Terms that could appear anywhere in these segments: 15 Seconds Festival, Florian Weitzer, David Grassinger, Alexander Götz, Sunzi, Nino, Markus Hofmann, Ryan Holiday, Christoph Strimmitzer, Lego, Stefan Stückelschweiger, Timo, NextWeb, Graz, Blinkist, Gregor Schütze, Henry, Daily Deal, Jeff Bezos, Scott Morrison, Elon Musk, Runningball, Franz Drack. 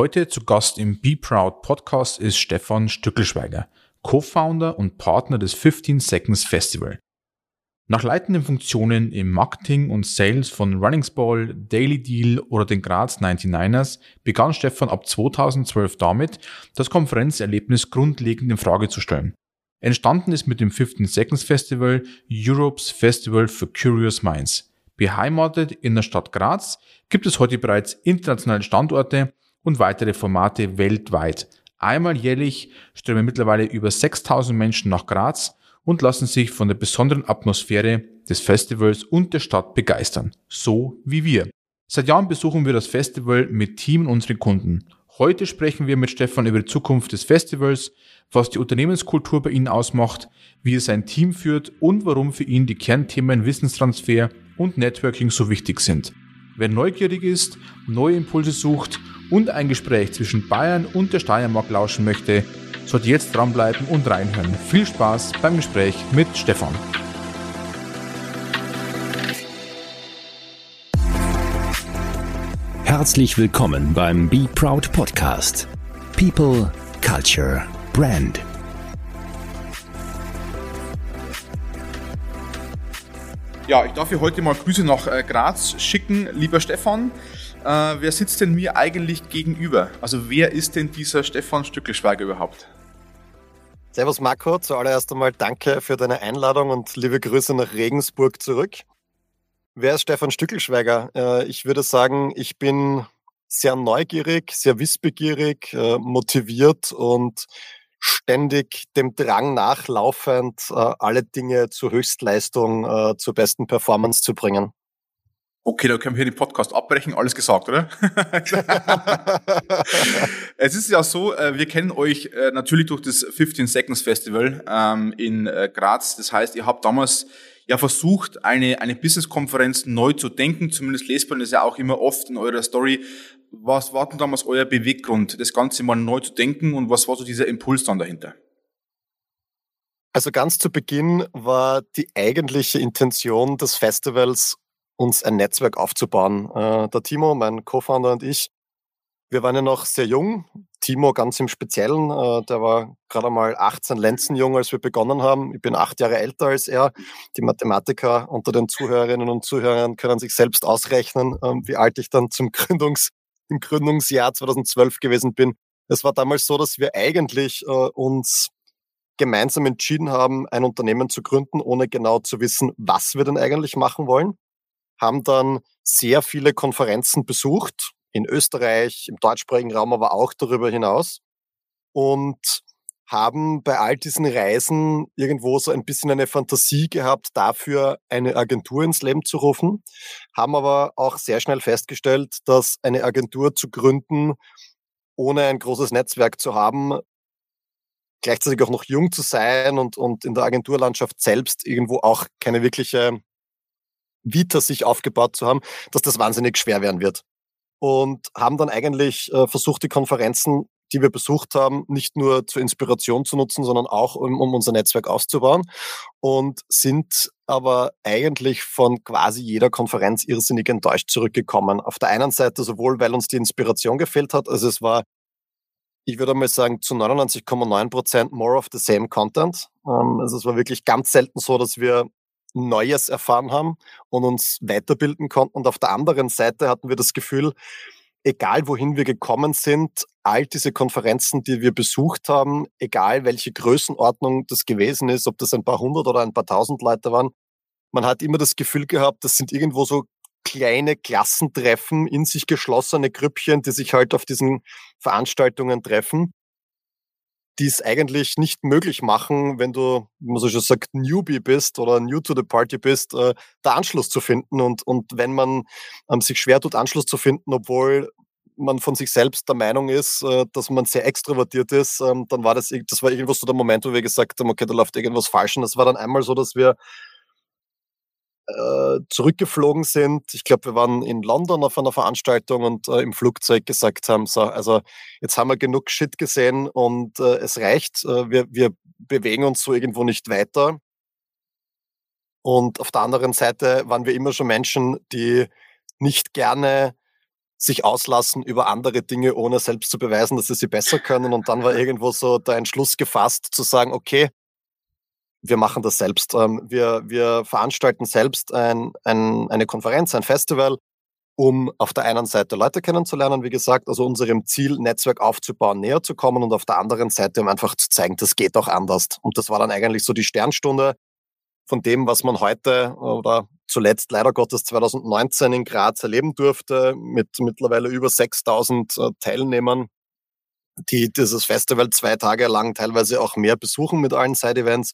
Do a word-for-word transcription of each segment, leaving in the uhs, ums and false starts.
Heute zu Gast im Be Proud Podcast ist Stefan Stückelschweiger, Co-Founder und Partner des fifteen Seconds Festival. Nach leitenden Funktionen im Marketing und Sales von Runningball, Daily Deal oder den Graz ninety-niners begann Stefan ab zweitausendzwölf damit, das Konferenzerlebnis grundlegend in Frage zu stellen. Entstanden ist mit dem fifteen Seconds Festival Europe's Festival for Curious Minds. Beheimatet in der Stadt Graz gibt es heute bereits internationale Standorte und weitere Formate weltweit. Einmal jährlich strömen mittlerweile über sechstausend Menschen nach Graz und lassen sich von der besonderen Atmosphäre des Festivals und der Stadt begeistern. So wie wir. Seit Jahren besuchen wir das Festival mit Team und unseren Kunden. Heute sprechen wir mit Stefan über die Zukunft des Festivals, was die Unternehmenskultur bei ihnen ausmacht, wie er sein Team führt und warum für ihn die Kernthemen Wissenstransfer und Networking so wichtig sind. Wer neugierig ist, neue Impulse sucht und ein Gespräch zwischen Bayern und der Steiermark lauschen möchte, sollte jetzt dranbleiben und reinhören. Viel Spaß beim Gespräch mit Stefan. Herzlich willkommen beim Be Proud Podcast. People, Culture, Brand. Ja, ich darf hier heute mal Grüße nach Graz schicken, lieber Stefan. Uh, wer sitzt denn mir eigentlich gegenüber? Also wer ist denn dieser Stefan Stückelschweiger überhaupt? Servus Marco, zuallererst einmal danke für deine Einladung und liebe Grüße nach Regensburg zurück. Wer ist Stefan Stückelschweiger? Uh, ich würde sagen, ich bin sehr neugierig, sehr wissbegierig, uh, motiviert und ständig dem Drang nachlaufend, uh, alle Dinge zur Höchstleistung, uh, zur besten Performance zu bringen. Okay, da können wir hier den Podcast abbrechen, alles gesagt, oder? Es ist ja so, wir kennen euch natürlich durch das fifteen Seconds Festival in Graz. Das heißt, ihr habt damals ja versucht, eine, eine Business-Konferenz neu zu denken. Zumindest lest man das ja auch immer oft in eurer Story. Was war denn damals euer Beweggrund, das Ganze mal neu zu denken, und was war so dieser Impuls dann dahinter? Also ganz zu Beginn war die eigentliche Intention des Festivals, uns ein Netzwerk aufzubauen. Äh, der Timo, mein Co-Founder, und ich, wir waren ja noch sehr jung. Timo ganz im Speziellen, äh, der war gerade mal achtzehn Lenzen jung, als wir begonnen haben. Ich bin acht Jahre älter als er. Die Mathematiker unter den Zuhörerinnen und Zuhörern können sich selbst ausrechnen, äh, wie alt ich dann zum Gründungs, im Gründungsjahr zweitausendzwölf gewesen bin. Es war damals so, dass wir eigentlich äh, uns gemeinsam entschieden haben, ein Unternehmen zu gründen, ohne genau zu wissen, was wir denn eigentlich machen wollen. Haben dann sehr viele Konferenzen besucht, in Österreich, im deutschsprachigen Raum, aber auch darüber hinaus, und haben bei all diesen Reisen irgendwo so ein bisschen eine Fantasie gehabt, dafür eine Agentur ins Leben zu rufen, haben aber auch sehr schnell festgestellt, dass eine Agentur zu gründen, ohne ein großes Netzwerk zu haben, gleichzeitig auch noch jung zu sein und, und in der Agenturlandschaft selbst irgendwo auch keine wirkliche Vita sich aufgebaut zu haben, dass das wahnsinnig schwer werden wird. Und haben dann eigentlich äh, versucht, die Konferenzen, die wir besucht haben, nicht nur zur Inspiration zu nutzen, sondern auch, um, um unser Netzwerk auszubauen, und sind aber eigentlich von quasi jeder Konferenz irrsinnig enttäuscht zurückgekommen. Auf der einen Seite sowohl, weil uns die Inspiration gefehlt hat, also es war, ich würde mal sagen, zu neunundneunzig Komma neun Prozent more of the same content. Ähm, also es war wirklich ganz selten so, dass wir Neues erfahren haben und uns weiterbilden konnten. Und auf der anderen Seite hatten wir das Gefühl, egal wohin wir gekommen sind, all diese Konferenzen, die wir besucht haben, egal welche Größenordnung das gewesen ist, ob das ein paar hundert oder ein paar tausend Leute waren, man hat immer das Gefühl gehabt, das sind irgendwo so kleine Klassentreffen, in sich geschlossene Grüppchen, die sich halt auf diesen Veranstaltungen treffen, die es eigentlich nicht möglich machen, wenn du, wie man so schon sagt, Newbie bist oder New to the Party bist, äh, da Anschluss zu finden. Und, und wenn man ähm, sich schwer tut, Anschluss zu finden, obwohl man von sich selbst der Meinung ist, äh, dass man sehr extrovertiert ist, ähm, dann war das, das war irgendwo so der Moment, wo wir gesagt haben, okay, da läuft irgendwas falsch. Und das war dann einmal so, dass wir äh, zurückgeflogen sind. Ich glaube, wir waren in London auf einer Veranstaltung und äh, im Flugzeug gesagt haben, so, also jetzt haben wir genug Shit gesehen und äh, es reicht, äh, wir, wir bewegen uns so irgendwo nicht weiter. Und auf der anderen Seite waren wir immer schon Menschen, die nicht gerne sich auslassen über andere Dinge, ohne selbst zu beweisen, dass sie sie besser können. Und dann war irgendwo so der Entschluss gefasst, zu sagen, okay, wir machen das selbst. Wir, wir veranstalten selbst ein, ein, eine Konferenz, ein Festival, um auf der einen Seite Leute kennenzulernen, wie gesagt, also unserem Ziel, Netzwerk aufzubauen, näher zu kommen, und auf der anderen Seite, um einfach zu zeigen, das geht auch anders. Und das war dann eigentlich so die Sternstunde von dem, was man heute oder zuletzt leider Gottes zwanzig neunzehn in Graz erleben durfte, mit mittlerweile über sechstausend Teilnehmern, die dieses Festival zwei Tage lang, teilweise auch mehr, besuchen mit allen Side-Events.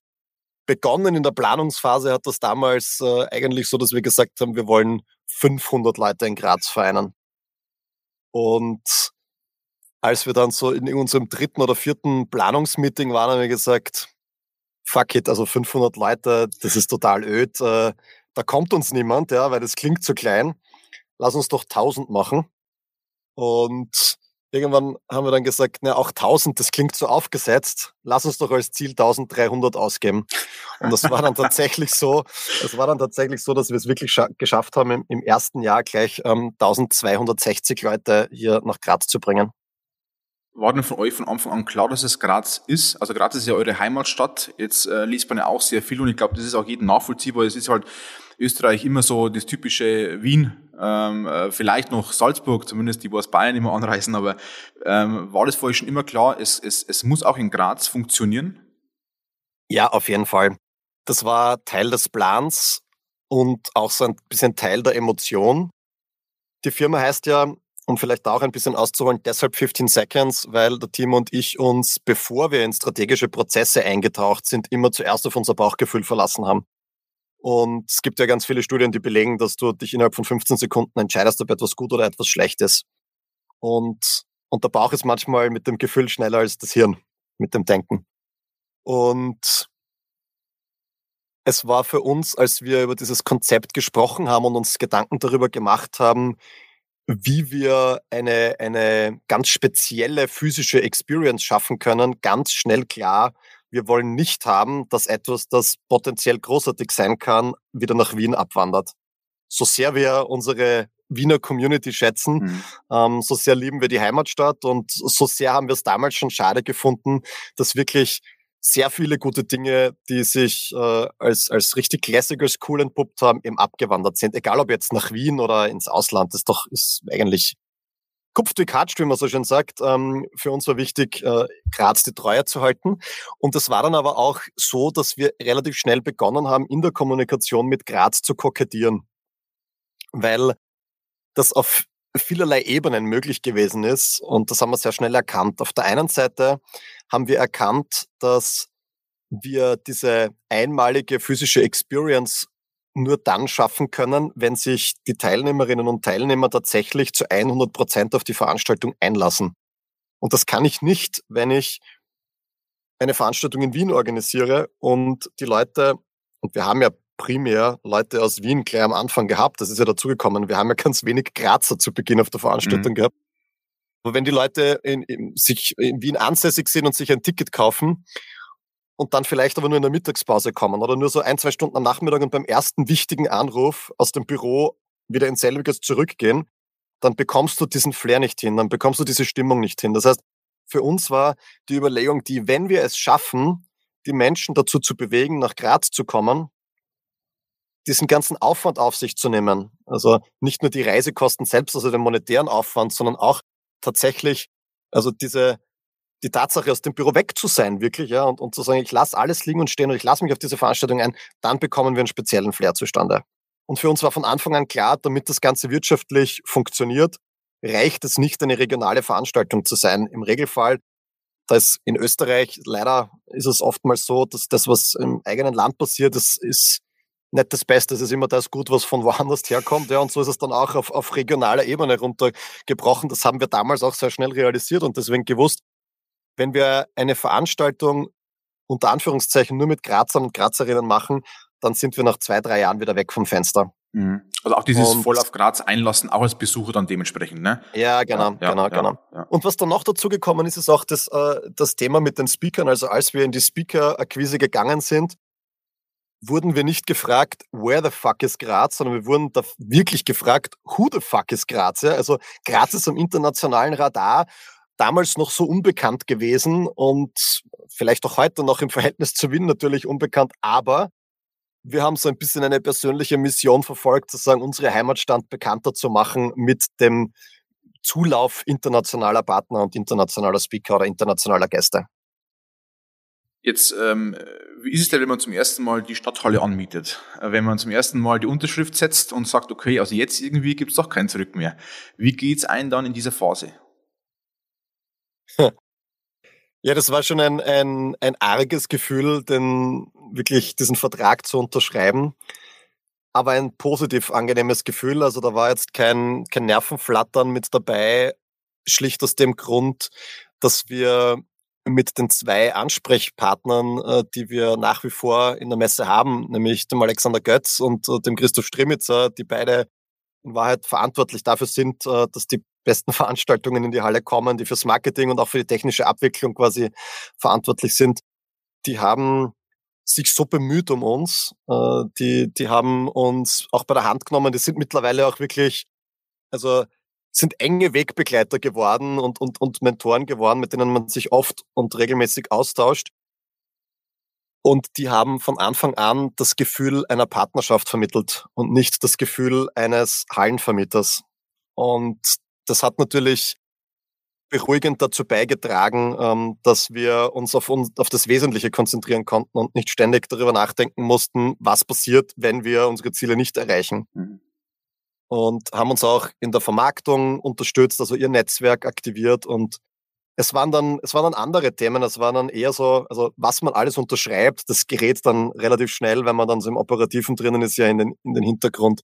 Begonnen in der Planungsphase hat das damals äh, eigentlich so, dass wir gesagt haben, wir wollen fünfhundert Leute in Graz vereinen. Und als wir dann so in unserem dritten oder vierten Planungsmeeting waren, haben wir gesagt, fuck it, also fünfhundert Leute, das ist total öd, äh, da kommt uns niemand, ja, weil das klingt zu klein. Lass uns doch tausend machen. Und irgendwann haben wir dann gesagt, na, auch tausend, das klingt so aufgesetzt, lass uns doch als Ziel dreizehnhundert ausgeben. Und das war dann tatsächlich so, das war dann tatsächlich so, dass wir es wirklich scha- geschafft haben, im, im ersten Jahr gleich ähm, eintausendzweihundertsechzig Leute hier nach Graz zu bringen. War denn von euch von Anfang an klar, dass es Graz ist? Also Graz ist ja eure Heimatstadt. Jetzt äh, liest man ja auch sehr viel, und ich glaube, das ist auch jedem nachvollziehbar. Es ist halt Österreich immer so das typische Wien, ähm, vielleicht noch Salzburg, zumindest die, die aus Bayern immer anreisen, aber ähm, war das für euch schon immer klar, es, es, es muss auch in Graz funktionieren? Ja, auf jeden Fall. Das war Teil des Plans und auch so ein bisschen Teil der Emotion. Die Firma heißt ja, um vielleicht auch ein bisschen auszuholen, deshalb fifteen Seconds, weil der Timo und ich uns, bevor wir in strategische Prozesse eingetaucht sind, immer zuerst auf unser Bauchgefühl verlassen haben. Und es gibt ja ganz viele Studien, die belegen, dass du dich innerhalb von fünfzehn Sekunden entscheidest, ob etwas gut oder etwas schlecht ist. Und, und der Bauch ist manchmal mit dem Gefühl schneller als das Hirn, mit dem Denken. Und es war für uns, als wir über dieses Konzept gesprochen haben und uns Gedanken darüber gemacht haben, wie wir eine, eine ganz spezielle physische Experience schaffen können, ganz schnell klar, wir wollen nicht haben, dass etwas, das potenziell großartig sein kann, wieder nach Wien abwandert. So sehr wir unsere Wiener Community schätzen, mhm. ähm, so sehr lieben wir die Heimatstadt, und so sehr haben wir es damals schon schade gefunden, dass wirklich sehr viele gute Dinge, die sich äh, als als richtig classic, als cool entpuppt haben, eben abgewandert sind. Egal ob jetzt nach Wien oder ins Ausland, das doch ist eigentlich kupft wie Katsch, wie man so schön sagt. Ähm, für uns war wichtig, äh, Graz die Treue zu halten. Und das war dann aber auch so, dass wir relativ schnell begonnen haben, in der Kommunikation mit Graz zu kokettieren. Weil das auf vielerlei Ebenen möglich gewesen ist, und das haben wir sehr schnell erkannt. Auf der einen Seite haben wir erkannt, dass wir diese einmalige physische Experience nur dann schaffen können, wenn sich die Teilnehmerinnen und Teilnehmer tatsächlich zu hundert Prozent auf die Veranstaltung einlassen. Und das kann ich nicht, wenn ich eine Veranstaltung in Wien organisiere und die Leute, und wir haben ja primär Leute aus Wien gleich am Anfang gehabt. Das ist ja dazugekommen. Wir haben ja ganz wenig Grazer zu Beginn auf der Veranstaltung mhm. gehabt. Aber wenn die Leute in, in, sich in Wien ansässig sind und sich ein Ticket kaufen und dann vielleicht aber nur in der Mittagspause kommen oder nur so ein, zwei Stunden am Nachmittag und beim ersten wichtigen Anruf aus dem Büro wieder in selbiges zurückgehen, dann bekommst du diesen Flair nicht hin, dann bekommst du diese Stimmung nicht hin. Das heißt, für uns war die Überlegung, die, wenn wir es schaffen, die Menschen dazu zu bewegen, nach Graz zu kommen, diesen ganzen Aufwand auf sich zu nehmen. Also nicht nur die Reisekosten selbst, also den monetären Aufwand, sondern auch tatsächlich, also diese, die Tatsache, aus dem Büro weg zu sein, wirklich, ja, und, und zu sagen, ich lasse alles liegen und stehen und ich lasse mich auf diese Veranstaltung ein, dann bekommen wir einen speziellen Flair zustande. Und für uns war von Anfang an klar, damit das Ganze wirtschaftlich funktioniert, reicht es nicht, eine regionale Veranstaltung zu sein. Im Regelfall, das in Österreich, leider ist es oftmals so, dass das, was im eigenen Land passiert, das ist nicht das Beste, es ist immer das gut, was von woanders herkommt. Ja, und so ist es dann auch auf, auf regionaler Ebene runtergebrochen. Das haben wir damals auch sehr schnell realisiert und deswegen gewusst, wenn wir eine Veranstaltung unter Anführungszeichen nur mit Grazern und Grazerinnen machen, dann sind wir nach zwei, drei Jahren wieder weg vom Fenster. Mhm. Also auch dieses und, voll auf Graz einlassen, auch als Besucher dann dementsprechend, ne? Ja, genau, ja, genau, ja, genau. Ja. Und was dann noch dazu gekommen ist, ist auch das, äh, das Thema mit den Speakern. Also als wir in die Speaker-Akquise gegangen sind, wurden wir nicht gefragt, where the fuck is Graz, sondern wir wurden da wirklich gefragt, who the fuck is Graz? Ja? Also Graz ist am internationalen Radar damals noch so unbekannt gewesen und vielleicht auch heute noch im Verhältnis zu Wien natürlich unbekannt, aber wir haben so ein bisschen eine persönliche Mission verfolgt, sozusagen unsere Heimatstadt bekannter zu machen mit dem Zulauf internationaler Partner und internationaler Speaker oder internationaler Gäste. Jetzt, ähm, wie ist es denn, wenn man zum ersten Mal die Stadthalle anmietet? Wenn man zum ersten Mal die Unterschrift setzt und sagt, okay, also jetzt irgendwie gibt's doch kein Zurück mehr. Wie geht's einem dann in dieser Phase? Ja, das war schon ein, ein, ein arges Gefühl, den, wirklich diesen Vertrag zu unterschreiben. Aber ein positiv angenehmes Gefühl. Also da war jetzt kein, kein Nervenflattern mit dabei. Schlicht aus dem Grund, dass wir mit den zwei Ansprechpartnern, die wir nach wie vor in der Messe haben, nämlich dem Alexander Götz und dem Christoph Strimmitzer, die beide in Wahrheit verantwortlich dafür sind, dass die besten Veranstaltungen in die Halle kommen, die fürs Marketing und auch für die technische Abwicklung quasi verantwortlich sind. Die haben sich so bemüht um uns, die die haben uns auch bei der Hand genommen, die sind mittlerweile auch wirklich, also sind enge Wegbegleiter geworden und, und, und Mentoren geworden, mit denen man sich oft und regelmäßig austauscht. Und die haben von Anfang an das Gefühl einer Partnerschaft vermittelt und nicht das Gefühl eines Hallenvermieters. Und das hat natürlich beruhigend dazu beigetragen, dass wir uns auf, uns auf das Wesentliche konzentrieren konnten und nicht ständig darüber nachdenken mussten, was passiert, wenn wir unsere Ziele nicht erreichen. Mhm. Und haben uns auch in der Vermarktung unterstützt, also ihr Netzwerk aktiviert. Und es waren dann, es waren dann andere Themen, es waren dann eher so, also was man alles unterschreibt, das gerät dann relativ schnell, wenn man dann so im Operativen drinnen ist, ja in den, in den Hintergrund.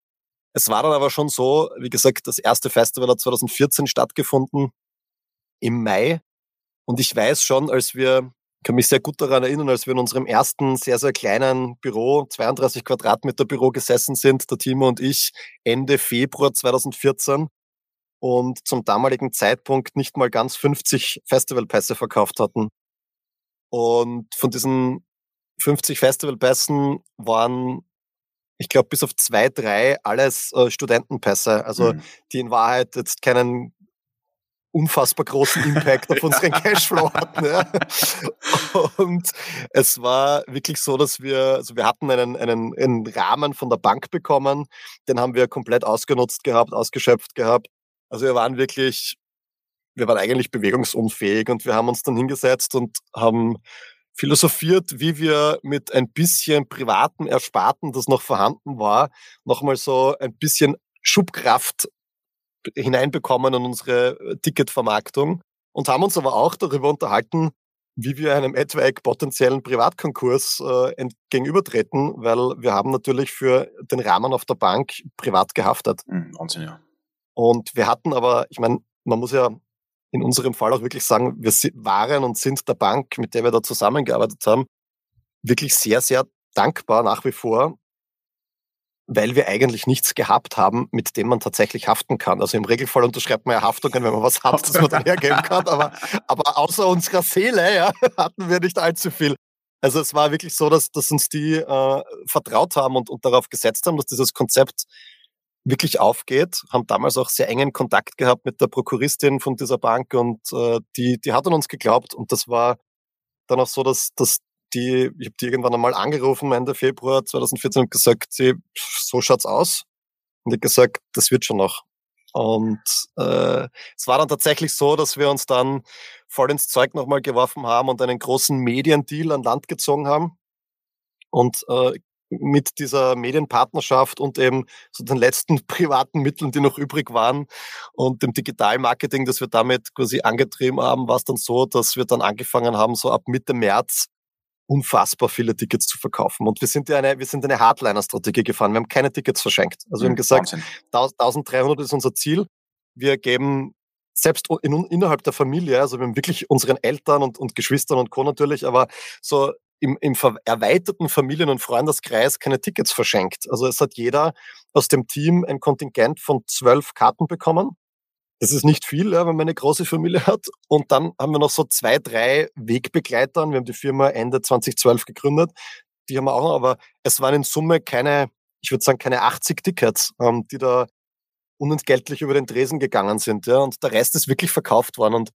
Es war dann aber schon so, wie gesagt, das erste Festival hat zwanzig vierzehn stattgefunden, im Mai. Und ich weiß schon, als wir, ich kann mich sehr gut daran erinnern, als wir in unserem ersten sehr, sehr kleinen Büro, zweiunddreißig Quadratmeter Büro gesessen sind, der Timo und ich, Ende Februar zwanzig vierzehn und zum damaligen Zeitpunkt nicht mal ganz fünfzig Festivalpässe verkauft hatten. Und von diesen fünfzig Festivalpässen waren, ich glaube, bis auf zwei, drei alles äh, Studentenpässe, also mhm. die in Wahrheit jetzt keinen unfassbar großen Impact auf unseren Cashflow hatten. Ja. Und es war wirklich so, dass wir, also wir hatten einen, einen, einen Rahmen von der Bank bekommen, den haben wir komplett ausgenutzt gehabt, ausgeschöpft gehabt. Also wir waren wirklich, wir waren eigentlich bewegungsunfähig und wir haben uns dann hingesetzt und haben philosophiert, wie wir mit ein bisschen privatem Ersparten, das noch vorhanden war, nochmal so ein bisschen Schubkraft hineinbekommen in unsere Ticketvermarktung und haben uns aber auch darüber unterhalten, wie wir einem etwaig potenziellen Privatkonkurs äh, ent- gegenübertreten, weil wir haben natürlich für den Rahmen auf der Bank privat gehaftet. Mhm, Wahnsinn, ja. Und wir hatten aber, ich meine, man muss ja in unserem Fall auch wirklich sagen, wir waren und sind der Bank, mit der wir da zusammengearbeitet haben, wirklich sehr, sehr dankbar nach wie vor, weil wir eigentlich nichts gehabt haben, mit dem man tatsächlich haften kann. Also im Regelfall unterschreibt man ja Haftungen, wenn man was hat, das man dann hergeben kann. Aber, aber außer unserer Seele ja, hatten wir nicht allzu viel. Also es war wirklich so, dass, dass uns die äh, vertraut haben und, und darauf gesetzt haben, dass dieses Konzept wirklich aufgeht. Haben damals auch sehr engen Kontakt gehabt mit der Prokuristin von dieser Bank und äh, die, die hat an uns geglaubt. Und das war dann auch so, dass dass Die, ich habe die irgendwann einmal angerufen Ende Februar zwanzig vierzehn und gesagt, sie, so schaut's aus. Und ich habe gesagt, das wird schon noch. Und äh, es war dann tatsächlich so, dass wir uns dann voll ins Zeug nochmal geworfen haben und einen großen Mediendeal an Land gezogen haben. Und äh, mit dieser Medienpartnerschaft und eben so den letzten privaten Mitteln, die noch übrig waren und dem Digitalmarketing, das wir damit quasi angetrieben haben, war es dann so, dass wir dann angefangen haben, so ab Mitte März unfassbar viele Tickets zu verkaufen. Und wir sind ja eine, wir sind eine Hardliner-Strategie gefahren. Wir haben keine Tickets verschenkt. Also wir haben gesagt, dreizehnhundert ist unser Ziel. Wir geben selbst in, innerhalb der Familie, also wir haben wirklich unseren Eltern und, und Geschwistern und Co. natürlich, aber so im, im erweiterten Familien- und Freundeskreis keine Tickets verschenkt. Also es hat jeder aus dem Team ein Kontingent von zwölf Karten bekommen. Das ist nicht viel, ja, wenn man eine große Familie hat. Und dann haben wir noch so zwei, drei Wegbegleitern. Wir haben die Firma Ende zwanzig zwölf gegründet. die haben wir auch noch, aber es waren in Summe keine, ich würde sagen, keine achtzig Tickets, ähm, die da unentgeltlich über den Tresen gegangen sind. Ja, und der Rest ist wirklich verkauft worden. Und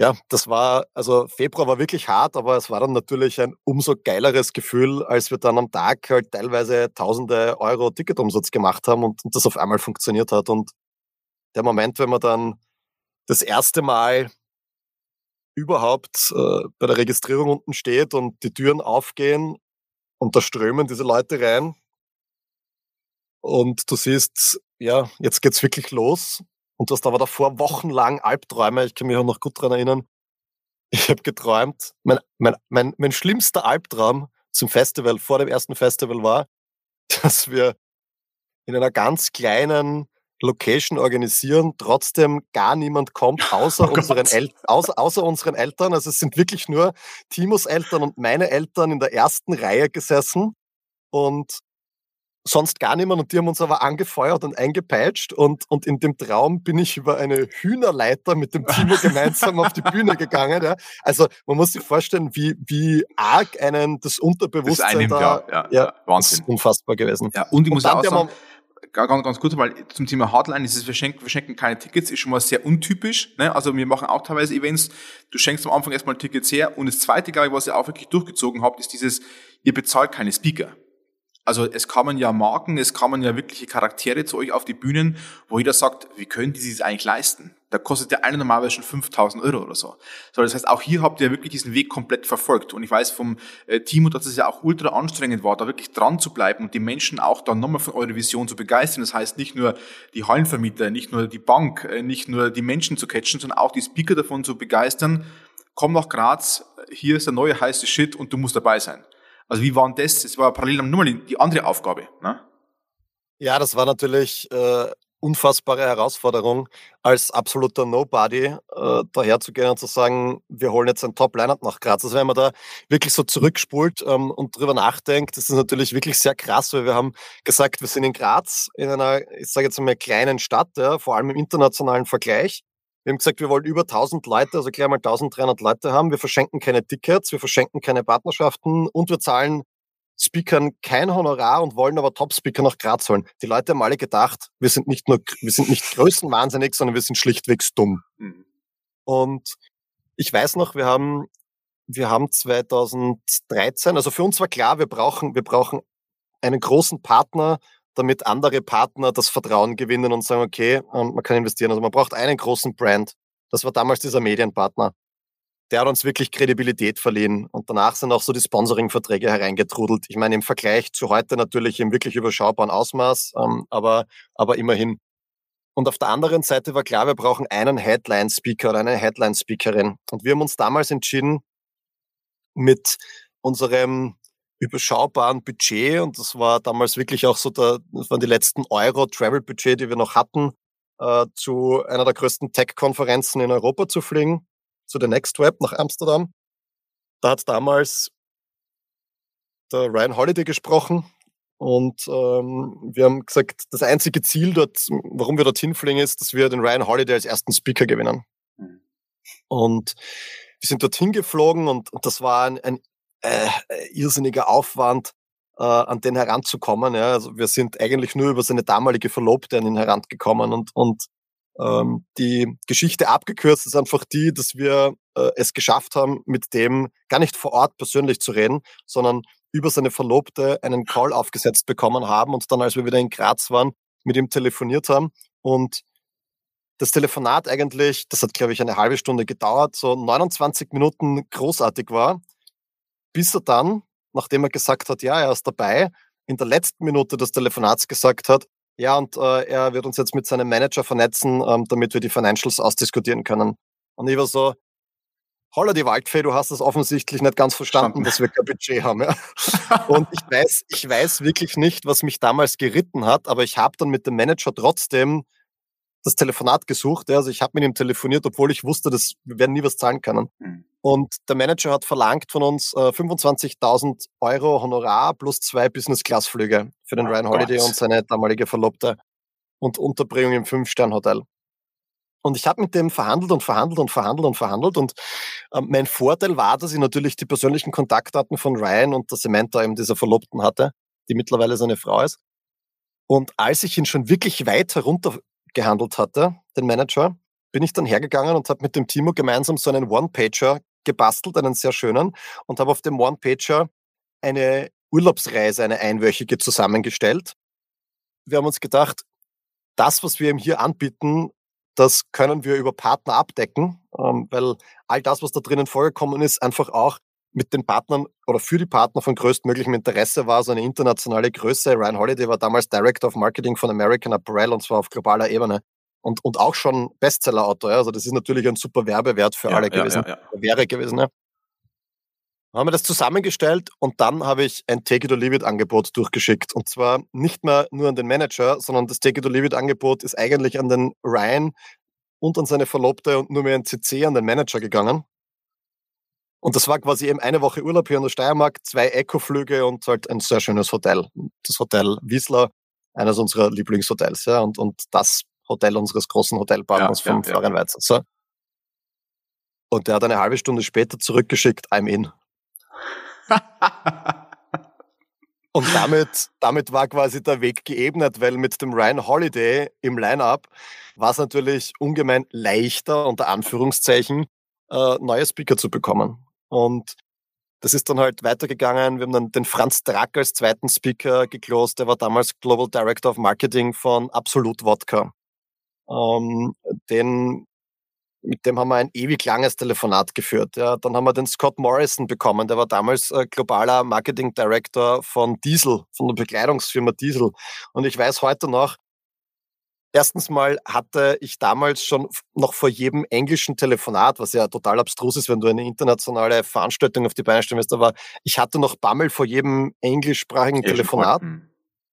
ja, das war, also Februar war wirklich hart, aber es war dann natürlich ein umso geileres Gefühl, als wir dann am Tag halt teilweise tausende Euro Ticketumsatz gemacht haben und, und das auf einmal funktioniert hat. Und der Moment, wenn man dann das erste Mal überhaupt äh, bei der Registrierung unten steht und die Türen aufgehen und da strömen diese Leute rein und du siehst, ja, jetzt geht's wirklich los. Und du hast aber davor wochenlang Albträume, ich kann mich auch noch gut dran erinnern. Ich habe geträumt, mein, mein, mein, mein schlimmster Albtraum zum Festival, vor dem ersten Festival war, dass wir in einer ganz kleinen Location organisieren, trotzdem gar niemand kommt, außer, oh unseren, El- außer, außer unseren Eltern. Also es sind wirklich nur Timos Eltern und meine Eltern in der ersten Reihe gesessen und sonst gar niemand, und die haben uns aber angefeuert und eingepeitscht, und, und in dem Traum bin ich über eine Hühnerleiter mit dem Timo gemeinsam auf die Bühne gegangen. Ja. Also man muss sich vorstellen, wie, wie arg einen das Unterbewusstsein das einnimmt, da, ja, ja, ja, Wahnsinn. Ist unfassbar gewesen. Ja, und ich und muss auch sagen, Ganz, ganz kurz mal zum Thema Hardline, dieses wir schenken, wir schenken keine Tickets, ist schon mal sehr untypisch, ne? Also wir machen auch teilweise Events, du schenkst am Anfang erstmal Tickets her, und das zweite, glaube ich, was ihr auch wirklich durchgezogen habt, ist dieses, ihr bezahlt keine Speaker. Also es kamen ja Marken, es kamen ja wirkliche Charaktere zu euch auf die Bühnen, wo jeder sagt, wie können die sich das eigentlich leisten? Da kostet der eine normalerweise schon fünftausend Euro oder so. So, das heißt, auch hier habt ihr wirklich diesen Weg komplett verfolgt. Und ich weiß vom äh, Timo, dass es ja auch ultra anstrengend war, da wirklich dran zu bleiben und die Menschen auch dann nochmal von eurer Vision zu begeistern. Das heißt, nicht nur die Hallenvermieter, nicht nur die Bank, äh, nicht nur die Menschen zu catchen, sondern auch die Speaker davon zu begeistern. Komm nach Graz, hier ist der neue heiße Shit und du musst dabei sein. Also wie war denn das? Das war parallel am Nummer die andere Aufgabe, ne? Ja, das war natürlich äh, unfassbare Herausforderung, als absoluter Nobody äh, daherzugehen und zu sagen, wir holen jetzt ein Top-Line-Up nach Graz. Also wenn man da wirklich so zurückspult ähm, und drüber nachdenkt, das ist natürlich wirklich sehr krass, weil wir haben gesagt, wir sind in Graz, in einer, ich sage jetzt einmal, kleinen Stadt, ja, vor allem im internationalen Vergleich. Wir haben gesagt, wir wollen über tausend Leute, also gleich mal dreizehnhundert Leute haben. Wir verschenken keine Tickets, wir verschenken keine Partnerschaften und wir zahlen Speakern kein Honorar und wollen aber Top-Speaker nach Graz holen. Die Leute haben alle gedacht, wir sind nicht nur, wir sind nicht größenwahnsinnig, sondern wir sind schlichtwegs dumm. Mhm. Und ich weiß noch, wir haben, wir haben zweitausenddreizehn, also für uns war klar, wir brauchen, wir brauchen einen großen Partner, damit andere Partner das Vertrauen gewinnen und sagen, okay, man kann investieren. Also man braucht einen großen Brand. Das war damals dieser Medienpartner. Der hat uns wirklich Kredibilität verliehen. Und danach sind auch so die Sponsoring-Verträge hereingetrudelt. Ich meine, im Vergleich zu heute natürlich im wirklich überschaubaren Ausmaß, aber, aber immerhin. Und auf der anderen Seite war klar, wir brauchen einen Headline-Speaker oder eine Headline-Speakerin. Und wir haben uns damals entschieden, mit unserem überschaubaren Budget, und das war damals wirklich auch so, der, das waren die letzten Euro-Travel-Budget, die wir noch hatten, äh, zu einer der größten Tech-Konferenzen in Europa zu fliegen, zu der NextWeb nach Amsterdam. Da hat damals der Ryan Holiday gesprochen und ähm, wir haben gesagt, das einzige Ziel, dort, warum wir dorthin fliegen, ist, dass wir den Ryan Holiday als ersten Speaker gewinnen. Mhm. Und wir sind dorthin geflogen und, und das war ein, ein Äh, irrsinniger Aufwand, äh, an den heranzukommen. Ja. Also wir sind eigentlich nur über seine damalige Verlobte an ihn herangekommen und, und ähm, die Geschichte abgekürzt ist einfach die, dass wir äh, es geschafft haben, mit dem gar nicht vor Ort persönlich zu reden, sondern über seine Verlobte einen Call aufgesetzt bekommen haben und dann, als wir wieder in Graz waren, mit ihm telefoniert haben. Und das Telefonat eigentlich, das hat, glaube ich, eine halbe Stunde gedauert, so neunundzwanzig Minuten großartig war, bis er dann, nachdem er gesagt hat, ja, er ist dabei, in der letzten Minute des Telefonats gesagt hat, ja, und äh, er wird uns jetzt mit seinem Manager vernetzen, ähm, damit wir die Financials ausdiskutieren können. Und ich war so, holla die Waldfee, du hast das offensichtlich nicht ganz verstanden, dass wir kein Budget haben. Ja. Und ich weiß, ich weiß wirklich nicht, was mich damals geritten hat, aber ich habe dann mit dem Manager trotzdem das Telefonat gesucht. Ja. Also ich habe mit ihm telefoniert, obwohl ich wusste, dass wir werden nie was zahlen können. Mhm. Und der Manager hat verlangt von uns äh, fünfundzwanzigtausend Euro Honorar plus zwei Business-Class-Flüge für den oh Ryan Gott. Holiday und seine damalige Verlobte und Unterbringung im Fünf-Stern-Hotel. Und ich habe mit dem verhandelt und verhandelt und verhandelt und verhandelt. Und äh, mein Vorteil war, dass ich natürlich die persönlichen Kontaktdaten von Ryan und der Samantha, eben dieser Verlobten, hatte, die mittlerweile seine Frau ist. Und als ich ihn schon wirklich weit heruntergehandelt hatte, den Manager, bin ich dann hergegangen und habe mit dem Timo gemeinsam so einen One-Pager gebastelt, einen sehr schönen, und habe auf dem One-Pager eine Urlaubsreise, eine einwöchige, zusammengestellt. Wir haben uns gedacht, das, was wir ihm hier anbieten, das können wir über Partner abdecken, weil all das, was da drinnen vorgekommen ist, einfach auch mit den Partnern oder für die Partner von größtmöglichem Interesse war, so eine internationale Größe. Ryan Holiday war damals Director of Marketing von American Apparel, und zwar auf globaler Ebene. Und, und auch schon Bestseller-Autor. Also das ist natürlich ein super Werbewert für ja, alle ja, gewesen. Ja, ja. Wäre gewesen, ja. Dann haben wir das zusammengestellt und dann habe ich ein Take-it-or-leave-it-Angebot durchgeschickt. Und zwar nicht mehr nur an den Manager, sondern das Take-it-or-leave-it-Angebot ist eigentlich an den Ryan und an seine Verlobte und nur mehr ein C C an den Manager gegangen. Und das war quasi eben eine Woche Urlaub hier in der Steiermark, zwei Eco-Flüge und halt ein sehr schönes Hotel. Das Hotel Wiesler, eines unserer Lieblingshotels. Ja, und, und das Hotel unseres großen Hotelpartners ja, von ja, Florian ja. Weitzer. So. Und der hat eine halbe Stunde später zurückgeschickt, I'm in. Und damit, damit war quasi der Weg geebnet, weil mit dem Ryan Holiday im Line-Up war es natürlich ungemein leichter, unter Anführungszeichen, äh, neue Speaker zu bekommen. Und das ist dann halt weitergegangen. Wir haben dann den Franz Drack als zweiten Speaker geclosed. Der war damals Global Director of Marketing von Absolut Wodka. Ähm, den, mit dem haben wir ein ewig langes Telefonat geführt. Ja. Dann haben wir den Scott Morrison bekommen, der war damals äh, globaler Marketing Director von Diesel, von der Bekleidungsfirma Diesel. Und ich weiß heute noch, erstens mal hatte ich damals schon noch vor jedem englischen Telefonat, was ja total abstrus ist, wenn du eine internationale Veranstaltung auf die Beine stellen willst, aber ich hatte noch Bammel vor jedem englischsprachigen Echt? Telefonat.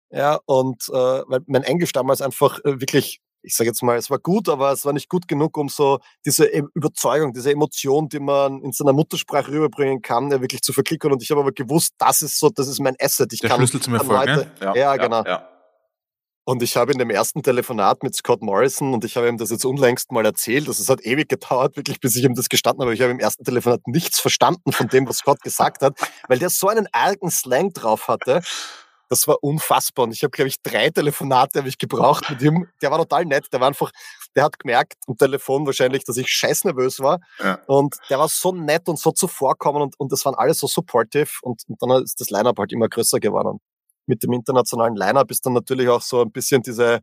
Ja, und äh, weil mein Englisch damals einfach äh, wirklich, ich sage jetzt mal, es war gut, aber es war nicht gut genug, um so diese Überzeugung, diese Emotion, die man in seiner Muttersprache rüberbringen kann, ja wirklich zu verklickern. Und ich habe aber gewusst, das ist so, das ist mein Asset. Ich Der kann Schlüssel zum Erfolg, Leute, ne? Ja, ja, ja genau. Ja. Und ich habe in dem ersten Telefonat mit Scott Morrison, und ich habe ihm das jetzt unlängst mal erzählt, also es hat ewig gedauert, wirklich, bis ich ihm das gestanden habe, ich habe im ersten Telefonat nichts verstanden von dem, was Scott gesagt hat, weil der so einen argen Slang drauf hatte. Das war unfassbar. Und ich habe, glaube ich, drei Telefonate habe ich gebraucht mit ihm. Der war total nett. Der war einfach, der hat gemerkt am Telefon wahrscheinlich, dass ich scheiß nervös war. Ja. Und der war so nett und so zuvorkommend und, und das waren alle so supportive. Und, und dann ist das Line-Up halt immer größer geworden. Und mit dem internationalen Line-Up ist dann natürlich auch so ein bisschen diese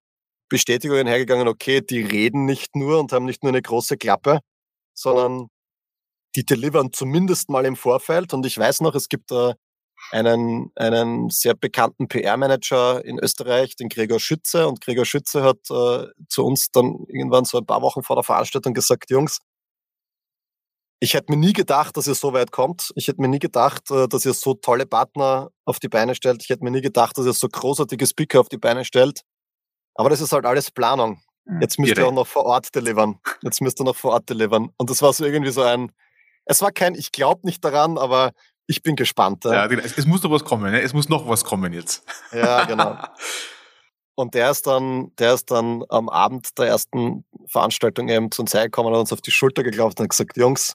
Bestätigung hergegangen, okay, die reden nicht nur und haben nicht nur eine große Klappe, sondern die delivern zumindest mal im Vorfeld. Und ich weiß noch, es gibt da einen, einen sehr bekannten P R-Manager in Österreich, den Gregor Schütze. Und Gregor Schütze hat äh, zu uns dann irgendwann so ein paar Wochen vor der Veranstaltung gesagt, Jungs, ich hätte mir nie gedacht, dass ihr so weit kommt. Ich hätte mir nie gedacht, äh, dass ihr so tolle Partner auf die Beine stellt. Ich hätte mir nie gedacht, dass ihr so großartige Speaker auf die Beine stellt. Aber das ist halt alles Planung. Jetzt müsst ihr auch noch vor Ort delivern. Jetzt müsst ihr noch vor Ort delivern. Und das war so irgendwie so ein, es war kein, ich glaube nicht daran, aber ich bin gespannt. Ja, es, es muss noch was kommen, ne? Es muss noch was kommen jetzt. Ja, genau. Und der ist dann, der ist dann am Abend der ersten Veranstaltung eben zu uns hergekommen und hat uns auf die Schulter geklopft und hat gesagt, Jungs,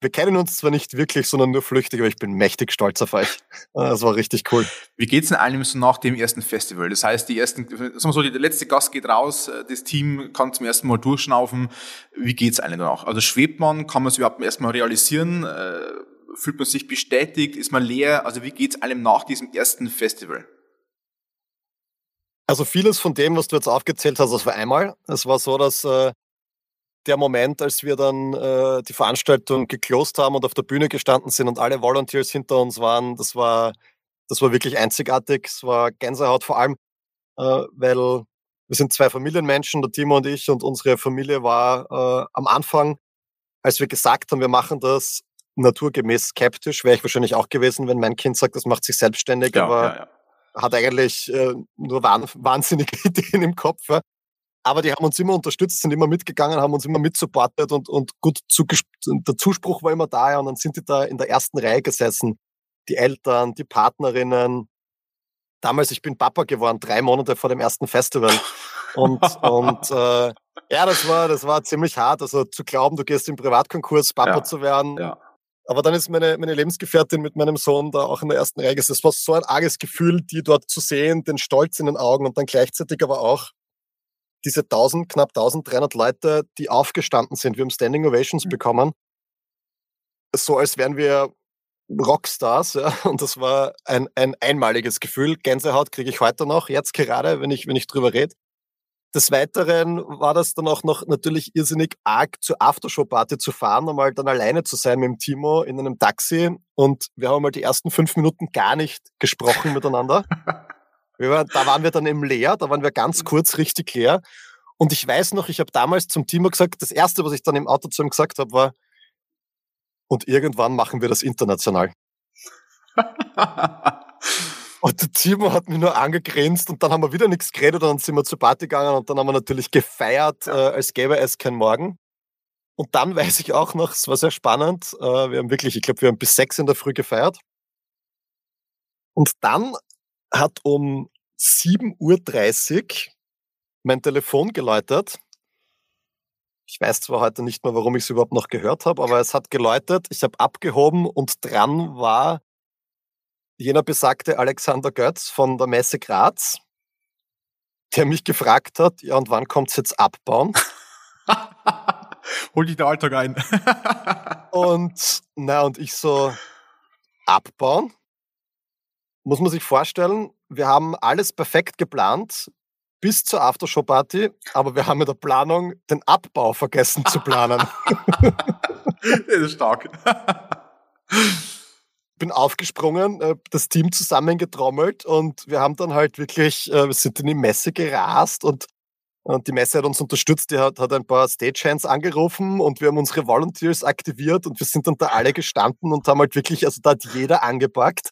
wir kennen uns zwar nicht wirklich, sondern nur flüchtig, aber ich bin mächtig stolz auf euch. Das war richtig cool. Wie geht's denn allem so nach dem ersten Festival? Das heißt, die ersten, sagen wir so, der letzte Gast geht raus, das Team kann zum ersten Mal durchschnaufen. Wie geht's einem danach? Also schwebt man, kann man es überhaupt erstmal realisieren? Fühlt man sich bestätigt? Ist man leer? Also wie geht's allem nach diesem ersten Festival? Also vieles von dem, was du jetzt aufgezählt hast, das war einmal. Es war so, dass äh, der Moment, als wir dann äh, die Veranstaltung geclosed haben und auf der Bühne gestanden sind und alle Volunteers hinter uns waren, das war, das war wirklich einzigartig. Es war Gänsehaut vor allem, äh, weil wir sind zwei Familienmenschen, der Timo und ich, und unsere Familie war äh, am Anfang, als wir gesagt haben, wir machen das, naturgemäß skeptisch, wäre ich wahrscheinlich auch gewesen, wenn mein Kind sagt, das macht sich selbstständig, ja, aber ja, ja. hat eigentlich äh, nur wahn, wahnsinnige Ideen im Kopf. Ja. Aber die haben uns immer unterstützt, sind immer mitgegangen, haben uns immer mitsupportet und, und gut zuges- der Zuspruch war immer da. Ja, und dann sind die da in der ersten Reihe gesessen. Die Eltern, die Partnerinnen. Damals, ich bin Papa geworden, drei Monate vor dem ersten Festival. Und, und äh, ja, das war, das war ziemlich hart. Also zu glauben, du gehst im Privatkonkurs, Papa ja, zu werden. Ja. Aber dann ist meine, meine Lebensgefährtin mit meinem Sohn da auch in der ersten Reihe. Es war so ein arges Gefühl, die dort zu sehen, den Stolz in den Augen und dann gleichzeitig aber auch diese tausend, knapp dreizehnhundert Leute, die aufgestanden sind. Wir haben Standing Ovations mhm. bekommen. So als wären wir Rockstars, ja. Und das war ein, ein einmaliges Gefühl. Gänsehaut kriege ich heute noch, jetzt gerade, wenn ich, wenn ich drüber rede. Des Weiteren war das dann auch noch natürlich irrsinnig arg, zur Aftershow-Party zu fahren, einmal dann alleine zu sein mit dem Timo in einem Taxi. Und wir haben mal die ersten fünf Minuten gar nicht gesprochen miteinander. Wir waren, da waren wir dann eben leer, da waren wir ganz kurz richtig leer. Und ich weiß noch, ich habe damals zum Timo gesagt, das Erste, was ich dann im Auto zu ihm gesagt habe, war, und irgendwann machen wir das international. Und der Timo hat mich nur angegrinst und dann haben wir wieder nichts geredet und dann sind wir zur Party gegangen und dann haben wir natürlich gefeiert, äh, als gäbe es kein Morgen. Und dann weiß ich auch noch, es war sehr spannend, äh, wir haben wirklich, ich glaube, wir haben bis sechs in der Früh gefeiert. Und dann hat um sieben Uhr dreißig mein Telefon geläutet. Ich weiß zwar heute nicht mehr, warum ich es überhaupt noch gehört habe, aber es hat geläutet, ich habe abgehoben und dran war jener besagte Alexander Götz von der Messe Graz, der mich gefragt hat, ja, und wann kommt's jetzt abbauen? Hol dich der Alltag ein. Und, na, und ich so, abbauen? Muss man sich vorstellen, wir haben alles perfekt geplant, bis zur Aftershow-Party, aber wir haben in der Planung den Abbau vergessen zu planen. Das ist stark. Bin aufgesprungen, das Team zusammengetrommelt und wir haben dann halt wirklich, wir sind in die Messe gerast und, und die Messe hat uns unterstützt, die hat, hat ein paar Stagehands angerufen und wir haben unsere Volunteers aktiviert und wir sind dann da alle gestanden und haben halt wirklich, also da hat jeder angepackt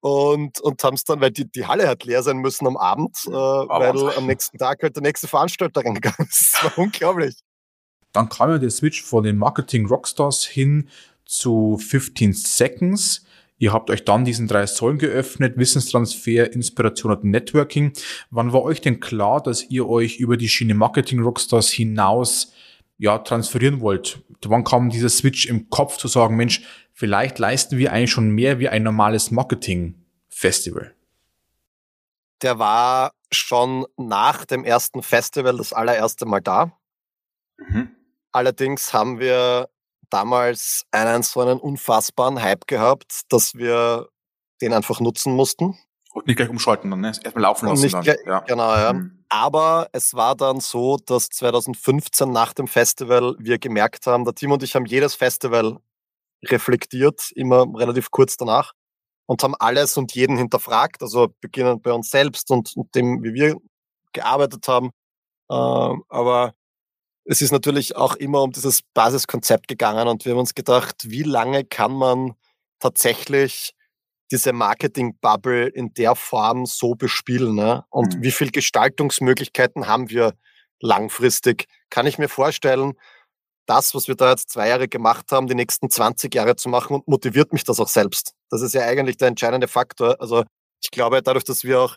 und, und haben es dann, weil die, die Halle hat leer sein müssen am Abend, äh, weil Wahnsinn. Am nächsten Tag halt der nächste Veranstalter reingegangen ist. Das war unglaublich. Dann kam ja der Switch von den Marketing-Rockstars hin zu fifteen Seconds. Ihr habt euch dann diesen drei Säulen geöffnet, Wissenstransfer, Inspiration und Networking. Wann war euch denn klar, dass ihr euch über die Schiene Marketing-Rockstars hinaus ja transferieren wollt? Wann kam dieser Switch im Kopf zu sagen, Mensch, vielleicht leisten wir eigentlich schon mehr wie ein normales Marketing-Festival? Der war schon nach dem ersten Festival das allererste Mal da. Mhm. Allerdings haben wir damals einen so einen unfassbaren Hype gehabt, dass wir den einfach nutzen mussten. Und nicht gleich umschalten dann, ne? Erstmal laufen lassen. Nicht dann. Gleich, ja. Genau, ja. Mhm. Aber es war dann so, dass zwanzig fünfzehn nach dem Festival wir gemerkt haben, der Timo und ich haben jedes Festival reflektiert, immer relativ kurz danach, und haben alles und jeden hinterfragt, also beginnend bei uns selbst und, und dem, wie wir gearbeitet haben. Ähm, aber es ist natürlich auch immer um dieses Basiskonzept gegangen und wir haben uns gedacht, wie lange kann man tatsächlich diese Marketing-Bubble in der Form so bespielen, ne? Und mhm. wie viel Gestaltungsmöglichkeiten haben wir langfristig? Kann ich mir vorstellen, das, was wir da jetzt zwei Jahre gemacht haben, die nächsten zwanzig Jahre zu machen, und motiviert mich das auch selbst? Das ist ja eigentlich der entscheidende Faktor. Also ich glaube, dadurch, dass wir auch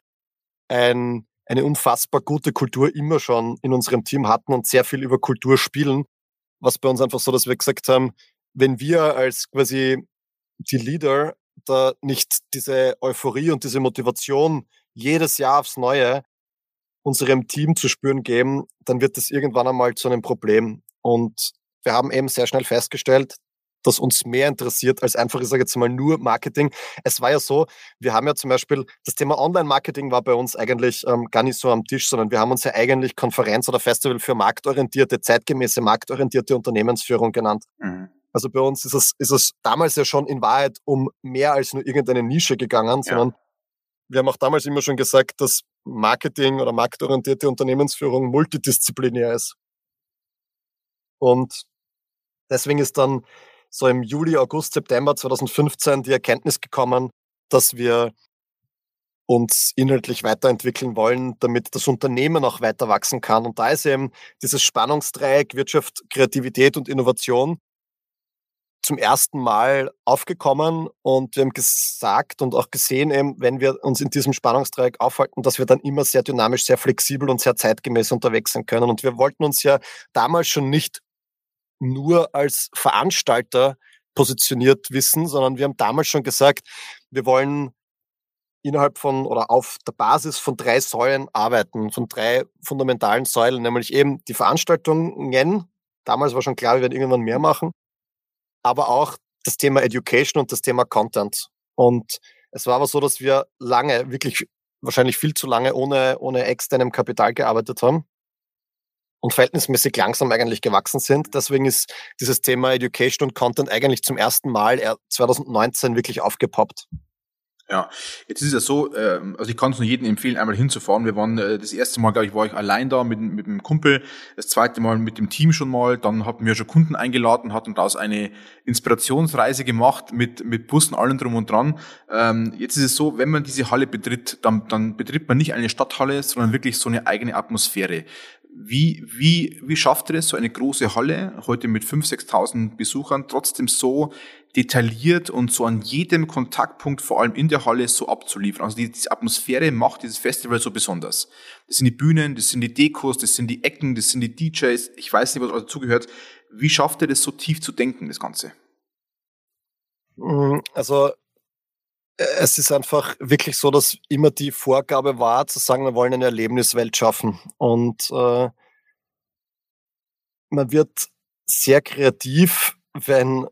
ein eine unfassbar gute Kultur immer schon in unserem Team hatten und sehr viel über Kultur spielen, was bei uns einfach so, dass wir gesagt haben, wenn wir als quasi die Leader da nicht diese Euphorie und diese Motivation jedes Jahr aufs Neue unserem Team zu spüren geben, dann wird das irgendwann einmal zu einem Problem. Und wir haben eben sehr schnell festgestellt, dass uns mehr interessiert als einfach, ich sage jetzt mal, nur Marketing. Es war ja so, wir haben ja zum Beispiel, das Thema Online-Marketing war bei uns eigentlich ähm, gar nicht so am Tisch, sondern wir haben uns ja eigentlich Konferenz oder Festival für marktorientierte, zeitgemäße, marktorientierte Unternehmensführung genannt. Mhm. Also bei uns ist es, ist es damals ja schon in Wahrheit um mehr als nur irgendeine Nische gegangen, ja. sondern wir haben auch damals immer schon gesagt, dass Marketing oder marktorientierte Unternehmensführung multidisziplinär ist. Und deswegen ist dann so im Juli, August, September zwanzig fünfzehn die Erkenntnis gekommen, dass wir uns inhaltlich weiterentwickeln wollen, damit das Unternehmen auch weiter wachsen kann. Und da ist eben dieses Spannungsdreieck Wirtschaft, Kreativität und Innovation zum ersten Mal aufgekommen und wir haben gesagt und auch gesehen, eben, wenn wir uns in diesem Spannungsdreieck aufhalten, dass wir dann immer sehr dynamisch, sehr flexibel und sehr zeitgemäß unterwegs sein können. Und wir wollten uns ja damals schon nicht nur als Veranstalter positioniert wissen, sondern wir haben damals schon gesagt, wir wollen innerhalb von oder auf der Basis von drei Säulen arbeiten, von drei fundamentalen Säulen, nämlich eben die Veranstaltungen. Damals war schon klar, wir werden irgendwann mehr machen, aber auch das Thema Education und das Thema Content. Und es war aber so, dass wir lange, wirklich wahrscheinlich viel zu lange ohne, ohne externem Kapital gearbeitet haben und verhältnismäßig langsam eigentlich gewachsen sind. Deswegen ist dieses Thema Education und Content eigentlich zum ersten Mal zwanzig neunzehn wirklich aufgepoppt. Ja, jetzt ist es ja so, also ich kann es nur jedem empfehlen, einmal hinzufahren. Wir waren das erste Mal, glaube ich, war ich allein da mit, mit einem Kumpel, das zweite Mal mit dem Team schon mal, dann hatten wir schon Kunden eingeladen, hatten daraus eine Inspirationsreise gemacht mit mit Bussen, allem drum und dran. Jetzt ist es so, wenn man diese Halle betritt, dann, dann betritt man nicht eine Stadthalle, sondern wirklich so eine eigene Atmosphäre. Wie, wie, wie schafft ihr es, so eine große Halle, heute mit fünftausend, sechstausend Besuchern, trotzdem so detailliert und so an jedem Kontaktpunkt, vor allem in der Halle, so abzuliefern? Also die, die Atmosphäre macht dieses Festival so besonders. Das sind die Bühnen, das sind die Dekos, das sind die Ecken, das sind die D Js, ich weiß nicht, was dazugehört. Wie schafft ihr das, so tief zu denken, das Ganze? Also es ist einfach wirklich so, dass immer die Vorgabe war, zu sagen, wir wollen eine Erlebniswelt schaffen. Und äh, man wird sehr kreativ, wenn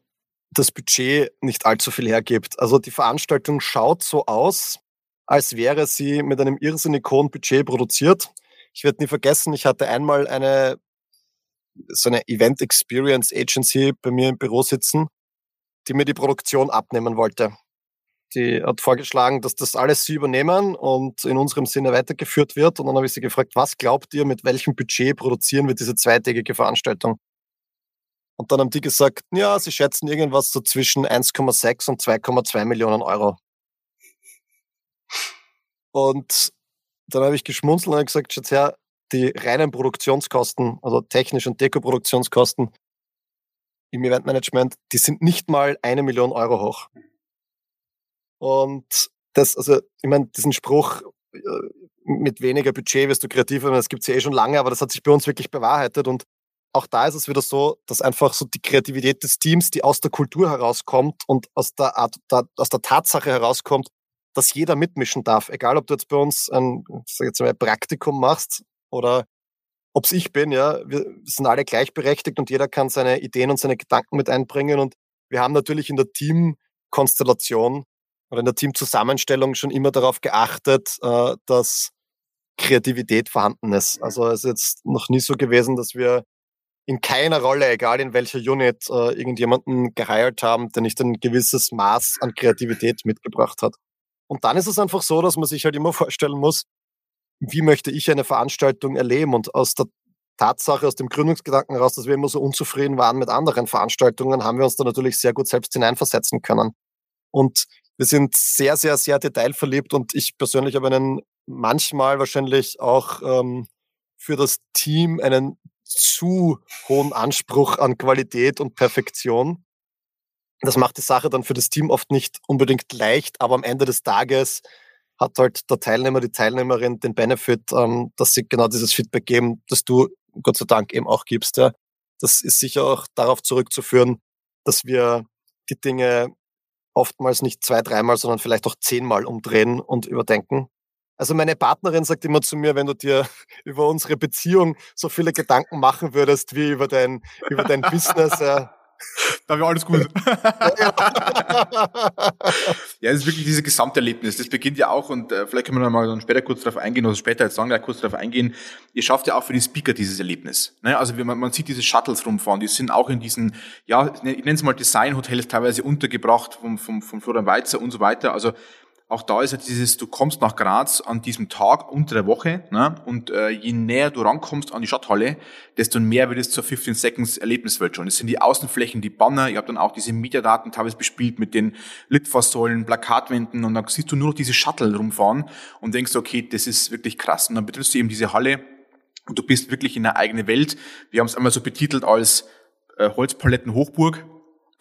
das Budget nicht allzu viel hergibt. Also die Veranstaltung schaut so aus, als wäre sie mit einem irrsinnig hohen Budget produziert. Ich werde nie vergessen, ich hatte einmal eine so eine Event Experience Agency bei mir im Büro sitzen, die mir die Produktion abnehmen wollte. Die hat vorgeschlagen, dass das alles sie übernehmen und in unserem Sinne weitergeführt wird. Und dann habe ich sie gefragt, was glaubt ihr, mit welchem Budget produzieren wir diese zweitägige Veranstaltung? Und dann haben die gesagt, ja, sie schätzen irgendwas so zwischen eins Komma sechs und zwei Komma zwei Millionen Euro. Und dann habe ich geschmunzelt und gesagt, schaut her, die reinen Produktionskosten, also technisch- und Dekoproduktionskosten im Eventmanagement, die sind nicht mal eine Million Euro hoch. Und das, also, ich meine, diesen Spruch, mit weniger Budget wirst du kreativer, das gibt es ja eh schon lange, aber das hat sich bei uns wirklich bewahrheitet. Und auch da ist es wieder so, dass einfach so die Kreativität des Teams, die aus der Kultur herauskommt und aus der Art, da, aus der Tatsache herauskommt, dass jeder mitmischen darf. Egal, ob du jetzt bei uns ein, ich sag jetzt mal, Praktikum machst oder ob es ich bin, ja. Wir sind alle gleichberechtigt und jeder kann seine Ideen und seine Gedanken mit einbringen. Und wir haben natürlich in der Teamkonstellation oder in der Teamzusammenstellung schon immer darauf geachtet, dass Kreativität vorhanden ist. Also es ist jetzt noch nie so gewesen, dass wir in keiner Rolle, egal in welcher Unit, irgendjemanden geheiert haben, der nicht ein gewisses Maß an Kreativität mitgebracht hat. Und dann ist es einfach so, dass man sich halt immer vorstellen muss, wie möchte ich eine Veranstaltung erleben? Und aus der Tatsache, aus dem Gründungsgedanken heraus, dass wir immer so unzufrieden waren mit anderen Veranstaltungen, haben wir uns da natürlich sehr gut selbst hineinversetzen können. Und wir sind sehr, sehr, sehr detailverliebt und ich persönlich habe einen manchmal wahrscheinlich auch ähm, für das Team einen zu hohen Anspruch an Qualität und Perfektion. Das macht die Sache dann für das Team oft nicht unbedingt leicht, aber am Ende des Tages hat halt der Teilnehmer, die Teilnehmerin den Benefit, ähm, dass sie genau dieses Feedback geben, das du Gott sei Dank eben auch gibst. Ja. Das ist sicher auch darauf zurückzuführen, dass wir die Dinge oftmals nicht zwei-, dreimal, sondern vielleicht auch zehnmal umdrehen und überdenken. Also meine Partnerin sagt immer zu mir, wenn du dir über unsere Beziehung so viele Gedanken machen würdest, wie über dein, über dein Business. Äh. Da wäre alles gut. Ja, es ist wirklich dieses Gesamterlebnis. Das beginnt ja auch und äh, vielleicht können wir dann mal dann später kurz darauf eingehen oder später jetzt sagen, kurz darauf eingehen. Ihr schafft ja auch für die Speaker dieses Erlebnis. Ne? Also man, man sieht diese Shuttles rumfahren, die sind auch in diesen, ja, ich nenne es mal Design-Hotels teilweise untergebracht vom, vom, vom Florian Weitzer und so weiter. Also auch da ist ja dieses, du kommst nach Graz an diesem Tag unter der Woche, ne? Und äh, je näher du rankommst an die Stadthalle, desto mehr wird es zur fünfzehn Seconds Erlebniswelt schon. Das sind die Außenflächen, die Banner, ihr habt dann auch diese Mediadaten teilweise bespielt mit den Litfaßsäulen, Plakatwänden und dann siehst du nur noch diese Shuttle rumfahren und denkst, okay, das ist wirklich krass. Und dann betrittst du eben diese Halle und du bist wirklich in einer eigenen Welt. Wir haben es einmal so betitelt als äh, Holzpaletten Hochburg.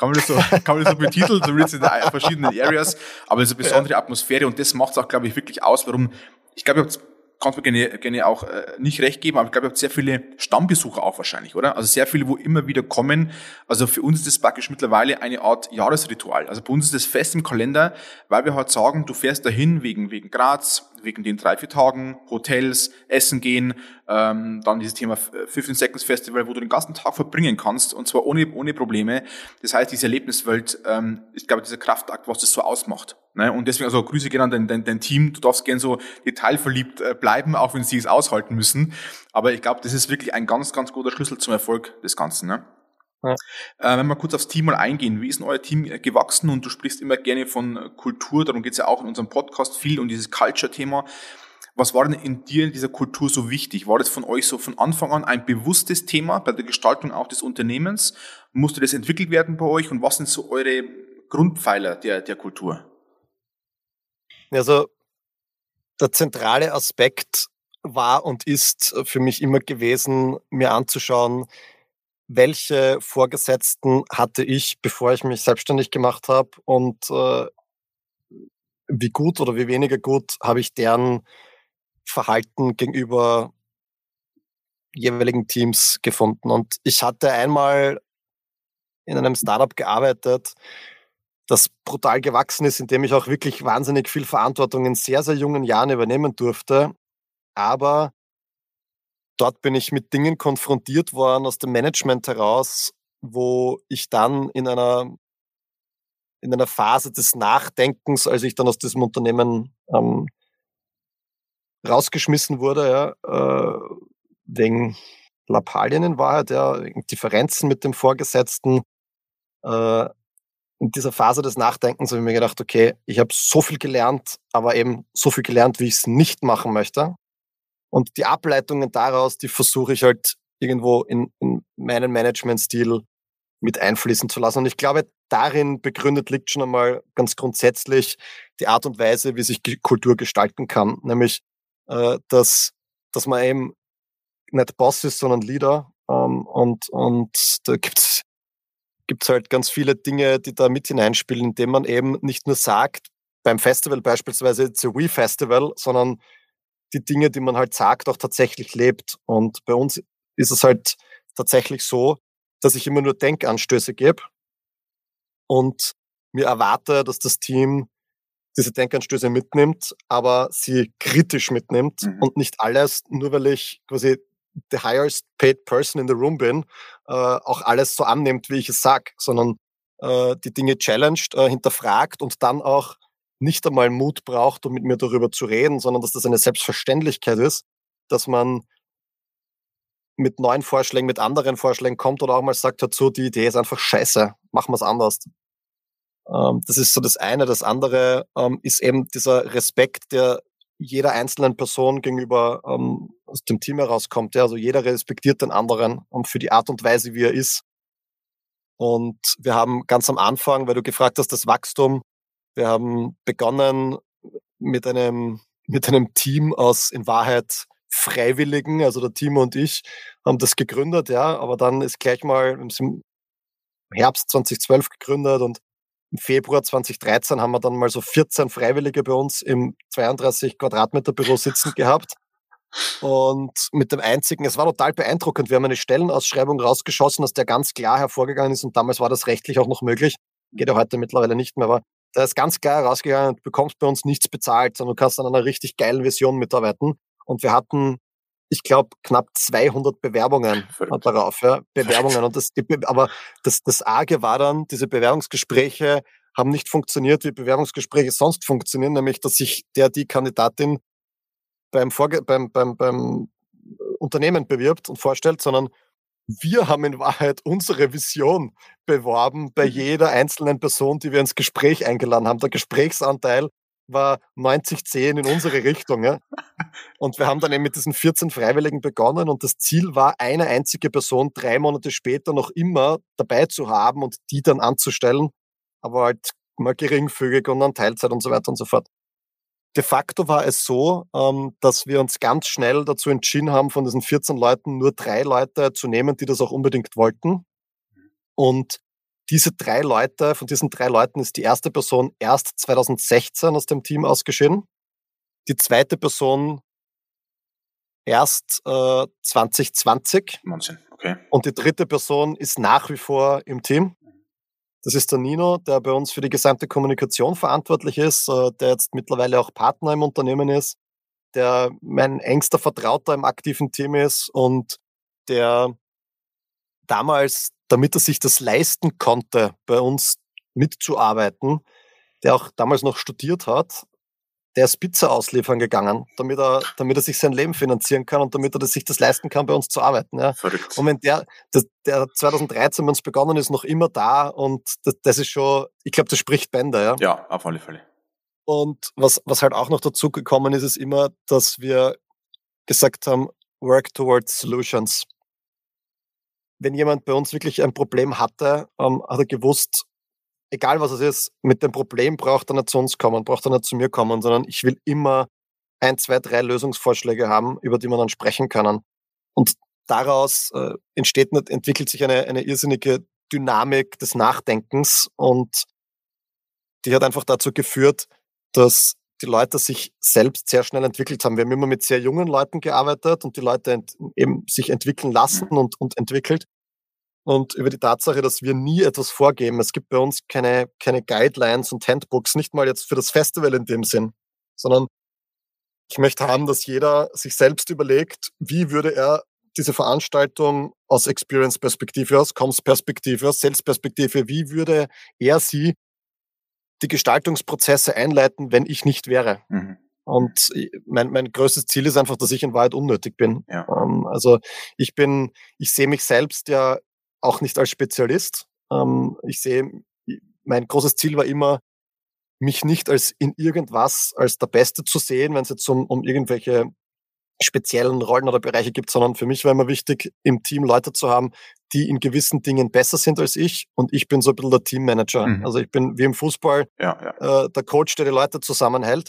kann man das so, kann man das so betiteln, so jetzt in verschiedenen Areas, aber es ist eine besondere Atmosphäre und das macht es auch, glaube ich, wirklich aus, warum, ich glaube, ich kann es mir gerne, gerne auch äh, nicht recht geben, aber ich glaube, ihr habt sehr viele Stammbesucher auch wahrscheinlich, oder? Also sehr viele, wo immer wieder kommen. Also für uns ist das praktisch mittlerweile eine Art Jahresritual. Also bei uns ist das fest im Kalender, weil wir halt sagen, du fährst dahin wegen wegen Graz, wegen den drei, vier Tagen, Hotels, Essen gehen, ähm, dann dieses Thema fünfzehn Seconds Festival, wo du den ganzen Tag verbringen kannst und zwar ohne ohne Probleme. Das heißt, diese Erlebniswelt ähm, ist, glaube ich, dieser Kraftakt, was das so ausmacht. Ne? Und deswegen, also Grüße gerne an dein, dein, dein Team. Du darfst gerne so detailverliebt äh, bleiben, auch wenn sie es aushalten müssen. Aber ich glaube, das ist wirklich ein ganz, ganz guter Schlüssel zum Erfolg des Ganzen. Ne? Ja. Äh, wenn wir kurz aufs Team mal eingehen, wie ist denn euer Team gewachsen? Und du sprichst immer gerne von Kultur, darum geht es ja auch in unserem Podcast viel um dieses Culture-Thema. Was war denn in dir in dieser Kultur so wichtig? War das von euch so von Anfang an ein bewusstes Thema bei der Gestaltung auch des Unternehmens? Musste das entwickelt werden bei euch? Und was sind so eure Grundpfeiler der, der Kultur? Also der zentrale Aspekt war und ist für mich immer gewesen, mir anzuschauen, welche Vorgesetzten hatte ich, bevor ich mich selbstständig gemacht habe und äh, wie gut oder wie weniger gut habe ich deren Verhalten gegenüber jeweiligen Teams gefunden. Und ich hatte einmal in einem Startup gearbeitet, das brutal gewachsen ist, indem ich auch wirklich wahnsinnig viel Verantwortung in sehr, sehr jungen Jahren übernehmen durfte. Aber dort bin ich mit Dingen konfrontiert worden aus dem Management heraus, wo ich dann in einer, in einer Phase des Nachdenkens, als ich dann aus diesem Unternehmen ähm, rausgeschmissen wurde, ja, äh, wegen Lappalien in Wahrheit, ja, wegen Differenzen mit dem Vorgesetzten, äh, in dieser Phase des Nachdenkens habe ich mir gedacht, okay, ich habe so viel gelernt, aber eben so viel gelernt, wie ich es nicht machen möchte. Und die Ableitungen daraus, die versuche ich halt irgendwo in, in meinen Managementstil mit einfließen zu lassen. Und ich glaube, darin begründet liegt schon einmal ganz grundsätzlich die Art und Weise, wie sich Kultur gestalten kann. Nämlich, äh, dass, dass man eben nicht Boss ist, sondern Leader. Ähm, und, und da gibt's gibt es halt ganz viele Dinge, die da mit hineinspielen, indem man eben nicht nur sagt, beim Festival beispielsweise, it's a We Festival, sondern die Dinge, die man halt sagt, auch tatsächlich lebt. Und bei uns ist es halt tatsächlich so, dass ich immer nur Denkanstöße gebe und mir erwarte, dass das Team diese Denkanstöße mitnimmt, aber sie kritisch mitnimmt mhm. und nicht alles, nur weil ich quasi the highest paid person in the room bin, äh, auch alles so annimmt, wie ich es sage, sondern äh, die Dinge challenged, äh, hinterfragt und dann auch nicht einmal Mut braucht, um mit mir darüber zu reden, sondern dass das eine Selbstverständlichkeit ist, dass man mit neuen Vorschlägen, mit anderen Vorschlägen kommt oder auch mal sagt dazu, die Idee ist einfach scheiße, machen wir es anders. Ähm, das ist so das eine. Das andere ähm, ist eben dieser Respekt, der jeder einzelnen Person gegenüber ähm, aus dem Team herauskommt. Ja? Also jeder respektiert den anderen und für die Art und Weise, wie er ist. Und wir haben ganz am Anfang, weil du gefragt hast, das Wachstum, wir haben begonnen mit einem, mit einem Team aus in Wahrheit Freiwilligen, also der Timo und ich haben das gegründet, ja, aber dann ist gleich mal im Herbst zweitausendzwölf gegründet und im Februar zweitausenddreizehn haben wir dann mal so vierzehn Freiwillige bei uns im zweiunddreißig Quadratmeter Büro sitzen gehabt. Und mit dem einzigen, es war total beeindruckend, wir haben eine Stellenausschreibung rausgeschossen, aus der ganz klar hervorgegangen ist und damals war das rechtlich auch noch möglich, geht ja heute mittlerweile nicht mehr, aber da ist ganz klar rausgegangen, du bekommst bei uns nichts bezahlt, sondern du kannst an einer richtig geilen Vision mitarbeiten. Und wir hatten, ich glaube, knapp zweihundert Bewerbungen Verrückt. darauf. Ja? Bewerbungen. Und das, aber das, das Arge war dann, diese Bewerbungsgespräche haben nicht funktioniert, wie Bewerbungsgespräche sonst funktionieren, nämlich, dass sich der, die Kandidatin beim, Vorge- beim, beim, beim Unternehmen bewirbt und vorstellt, sondern wir haben in Wahrheit unsere Vision beworben bei jeder einzelnen Person, die wir ins Gespräch eingeladen haben. Der Gesprächsanteil war neunzig zehn in unsere Richtung. Ja? Und wir haben dann eben mit diesen vierzehn Freiwilligen begonnen und das Ziel war, eine einzige Person drei Monate später noch immer dabei zu haben und die dann anzustellen, aber halt mal geringfügig und dann Teilzeit und so weiter und so fort. De facto war es so, dass wir uns ganz schnell dazu entschieden haben, von diesen vierzehn Leuten nur drei Leute zu nehmen, die das auch unbedingt wollten. Und Diese drei Leute, von diesen drei Leuten ist die erste Person erst zwanzig sechzehn aus dem Team ausgeschieden, die zweite Person erst äh, zwanzig zwanzig. Wahnsinn, okay. Und die dritte Person ist nach wie vor im Team. Das ist der Nino, der bei uns für die gesamte Kommunikation verantwortlich ist, äh, der jetzt mittlerweile auch Partner im Unternehmen ist, der mein engster Vertrauter im aktiven Team ist und der damals, damit er sich das leisten konnte, bei uns mitzuarbeiten, der auch damals noch studiert hat, der ist Pizza ausliefern gegangen, damit er, damit er sich sein Leben finanzieren kann und damit er sich das leisten kann, bei uns zu arbeiten. Ja. Verrückt. Und wenn der, der, der zwanzig dreizehn bei uns begonnen ist, noch immer da und das, das ist schon, ich glaube, das spricht Bände. Ja, ja, auf alle Fälle. Und was, was halt auch noch dazu gekommen ist, ist immer, dass wir gesagt haben, work towards solutions. Wenn jemand bei uns wirklich ein Problem hatte, ähm, hat er gewusst, egal was es ist, mit dem Problem braucht er nicht zu uns kommen, braucht er nicht zu mir kommen, sondern ich will immer ein, zwei, drei Lösungsvorschläge haben, über die man dann sprechen kann. Und daraus äh, entsteht, entwickelt sich eine, eine irrsinnige Dynamik des Nachdenkens und die hat einfach dazu geführt, dass die Leute sich selbst sehr schnell entwickelt haben. Wir haben immer mit sehr jungen Leuten gearbeitet und die Leute ent- eben sich entwickeln lassen und, und entwickelt. Und über die Tatsache, dass wir nie etwas vorgeben. Es gibt bei uns keine, keine Guidelines und Handbooks, nicht mal jetzt für das Festival in dem Sinn, sondern ich möchte haben, dass jeder sich selbst überlegt, wie würde er diese Veranstaltung aus Experience-Perspektive, aus Comms-Perspektive, aus Sales-Perspektive, wie würde er sie die Gestaltungsprozesse einleiten, wenn ich nicht wäre. Mhm. Und mein, mein größtes Ziel ist einfach, dass ich in Wahrheit unnötig bin. Ja. Also ich bin, ich sehe mich selbst ja auch nicht als Spezialist. Ich sehe, mein großes Ziel war immer, mich nicht als in irgendwas als der Beste zu sehen, wenn es jetzt um, um irgendwelche speziellen Rollen oder Bereiche gibt, sondern für mich war immer wichtig, im Team Leute zu haben, die in gewissen Dingen besser sind als ich und ich bin so ein bisschen der Teammanager. Mhm. Also ich bin wie im Fußball ja, ja. Äh, der Coach, der die Leute zusammenhält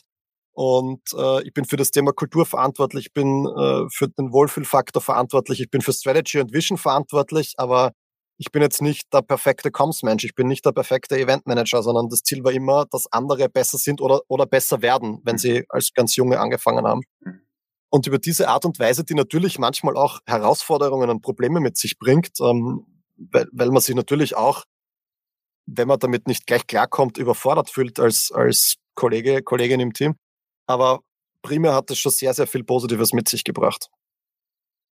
und äh, ich bin für das Thema Kultur verantwortlich, ich bin äh, für den Wohlfühlfaktor verantwortlich, ich bin für Strategy und Vision verantwortlich, aber ich bin jetzt nicht der perfekte Comms-Mensch, ich bin nicht der perfekte Event-Manager, sondern das Ziel war immer, dass andere besser sind oder, oder besser werden, wenn mhm. sie als ganz Junge angefangen haben. Mhm. Und über diese Art und Weise, die natürlich manchmal auch Herausforderungen und Probleme mit sich bringt, ähm, weil, weil man sich natürlich auch, wenn man damit nicht gleich klarkommt, überfordert fühlt als, als Kollege, Kollegin im Team. Aber primär hat es schon sehr, sehr viel Positives mit sich gebracht.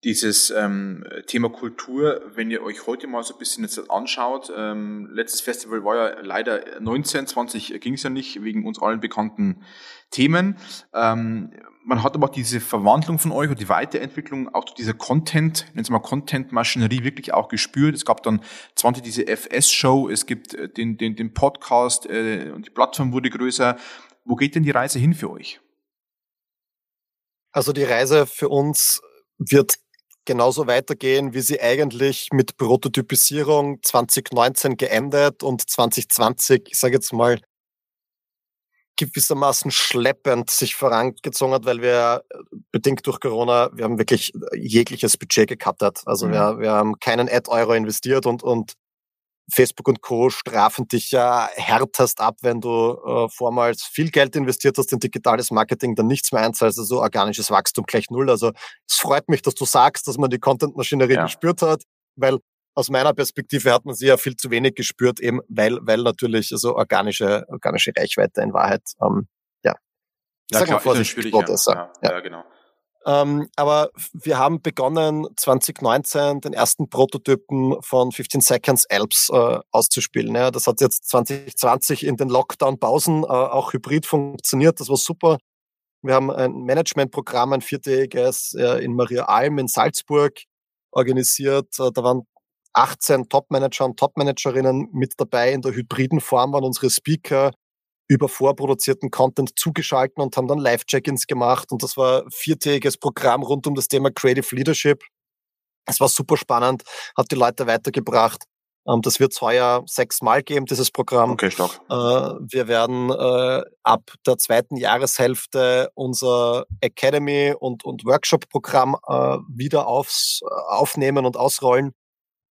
Dieses ähm, Thema Kultur, wenn ihr euch heute mal so ein bisschen jetzt anschaut, ähm, letztes Festival war ja leider neunzehn, zwanzig ging es ja nicht, wegen uns allen bekannten Themen. Ähm, man hat aber auch diese Verwandlung von euch und die Weiterentwicklung auch zu dieser Content, nennen Sie mal Content-Maschinerie, wirklich auch gespürt. Es gab dann zwanzig diese F S-Show, es gibt den, den, den Podcast äh, und die Plattform wurde größer. Wo geht denn die Reise hin für euch? Also die Reise für uns wird genauso weitergehen, wie sie eigentlich mit Prototypisierung zwanzig neunzehn geendet und zwanzig zwanzig, ich sage jetzt mal, gewissermaßen schleppend sich vorangezogen hat, weil wir bedingt durch Corona, wir haben wirklich jegliches Budget gecuttet. Also mhm. wir, wir haben keinen Ad-Euro investiert und, und Facebook und Co. strafen dich ja härtest ab, wenn du äh, vormals viel Geld investiert hast in digitales Marketing, dann nichts mehr einzahlst, also organisches Wachstum gleich null. Also es freut mich, dass du sagst, dass man die Content-Maschinerie ja. gespürt hat, weil aus meiner Perspektive hat man sie ja viel zu wenig gespürt, eben weil weil natürlich also organische organische Reichweite in Wahrheit, ähm, ja, ja sagen wir vorsichtig, Brot ist ja. Ja. Ja. ja, genau. Ähm, aber wir haben begonnen, zwanzig neunzehn den ersten Prototypen von fifteen Seconds Alps äh, auszuspielen. Ja, das hat jetzt zwanzig zwanzig in den Lockdown-Pausen äh, auch hybrid funktioniert. Das war super. Wir haben ein Managementprogramm, ein viertägiges äh, in Maria Alm in Salzburg organisiert. Äh, da waren achtzehn Top-Manager und Top-Managerinnen mit dabei. In der hybriden Form waren unsere Speaker über vorproduzierten Content zugeschalten und haben dann Live-Check-ins gemacht. Und das war ein viertägiges Programm rund um das Thema Creative Leadership. Es war super spannend, hat die Leute weitergebracht. Das wird es heuer sechsmal geben, dieses Programm. Okay, stark. Wir werden ab der zweiten Jahreshälfte unser Academy- und, und Workshop-Programm wieder aufs, aufnehmen und ausrollen.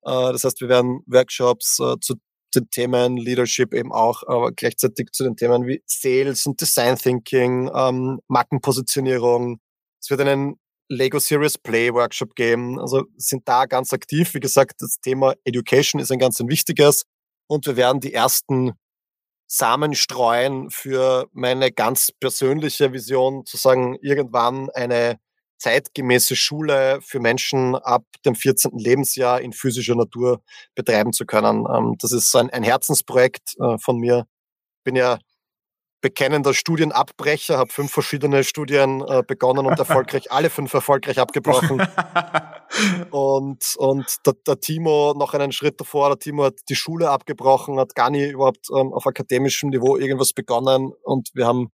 Das heißt, wir werden Workshops zu den Themen Leadership eben auch, aber gleichzeitig zu den Themen wie Sales und Design Thinking, ähm, Markenpositionierung. Es wird einen Lego Serious Play Workshop geben. Also sind da ganz aktiv. Wie gesagt, das Thema Education ist ein ganz ein wichtiges. Und wir werden die ersten Samen streuen für meine ganz persönliche Vision, zu sagen, irgendwann eine zeitgemäße Schule für Menschen ab dem vierzehnten Lebensjahr in physischer Natur betreiben zu können. Das ist so ein Herzensprojekt von mir. Ich bin ja bekennender Studienabbrecher, habe fünf verschiedene Studien begonnen und erfolgreich, alle fünf erfolgreich abgebrochen. Und, und der, der Timo noch einen Schritt davor, der Timo hat die Schule abgebrochen, hat gar nie überhaupt auf akademischem Niveau irgendwas begonnen und wir haben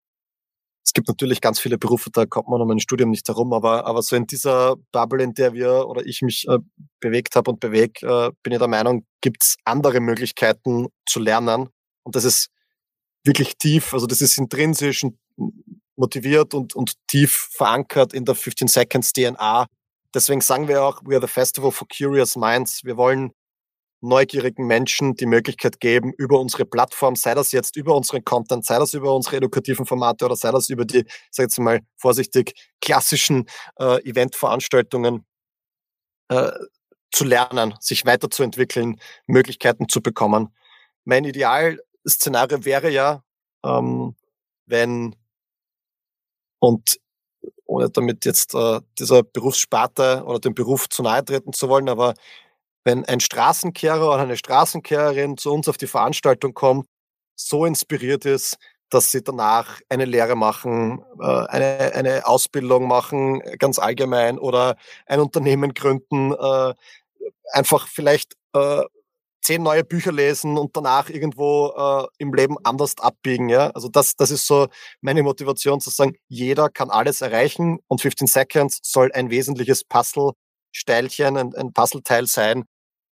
Es gibt natürlich ganz viele Berufe, da kommt man um ein Studium nicht herum, aber, aber so in dieser Bubble, in der wir oder ich mich äh, bewegt habe und bewege, äh, bin ich der Meinung, gibt es andere Möglichkeiten zu lernen. Und das ist wirklich tief, also das ist intrinsisch und motiviert und, und tief verankert in der fifteen Seconds D N A. Deswegen sagen wir auch, we are the Festival for Curious Minds. Wir wollen neugierigen Menschen die Möglichkeit geben, über unsere Plattform, sei das jetzt über unseren Content, sei das über unsere edukativen Formate oder sei das über die, sag ich jetzt mal vorsichtig, klassischen äh, Eventveranstaltungen äh, zu lernen, sich weiterzuentwickeln, Möglichkeiten zu bekommen. Mein Idealszenario wäre ja, ähm, wenn, und ohne damit jetzt äh, dieser Berufssparte oder dem Beruf zu nahe treten zu wollen, aber wenn ein Straßenkehrer oder eine Straßenkehrerin zu uns auf die Veranstaltung kommt, so inspiriert ist, dass sie danach eine Lehre machen, eine, eine Ausbildung machen, ganz allgemein, oder ein Unternehmen gründen, einfach vielleicht zehn neue Bücher lesen und danach irgendwo im Leben anders abbiegen. Ja? Also das, das ist so meine Motivation, zu sagen, jeder kann alles erreichen und fifteen Seconds soll ein wesentliches Puzzle Steilchen, ein, ein Puzzleteil sein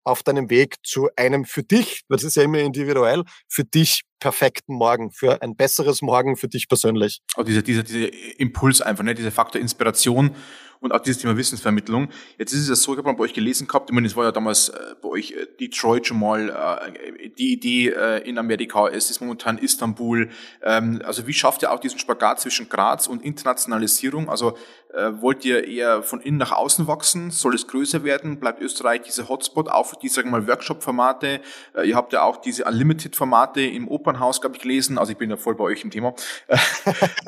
auf deinem Weg zu einem für dich, das ist ja immer individuell, für dich perfekten Morgen, für ein besseres Morgen für dich persönlich. Auch dieser, dieser, dieser Impuls einfach, ne? Dieser Faktor Inspiration und auch dieses Thema Wissensvermittlung. Jetzt ist es ja so, ich habe mal bei euch gelesen gehabt, ich meine, es war ja damals äh, bei euch äh, Detroit schon mal, äh, die Idee äh, in Amerika, es ist momentan Istanbul. Ähm, also wie schafft ihr auch diesen Spagat zwischen Graz und Internationalisierung? Also äh, wollt ihr eher von innen nach außen wachsen? Soll es größer werden? Bleibt Österreich diese Hotspot auf, die, sagen wir mal, Workshop-Formate? Äh, ihr habt ja auch diese Unlimited-Formate im Opernhaus, glaube ich, gelesen. Also ich bin ja voll bei euch im Thema.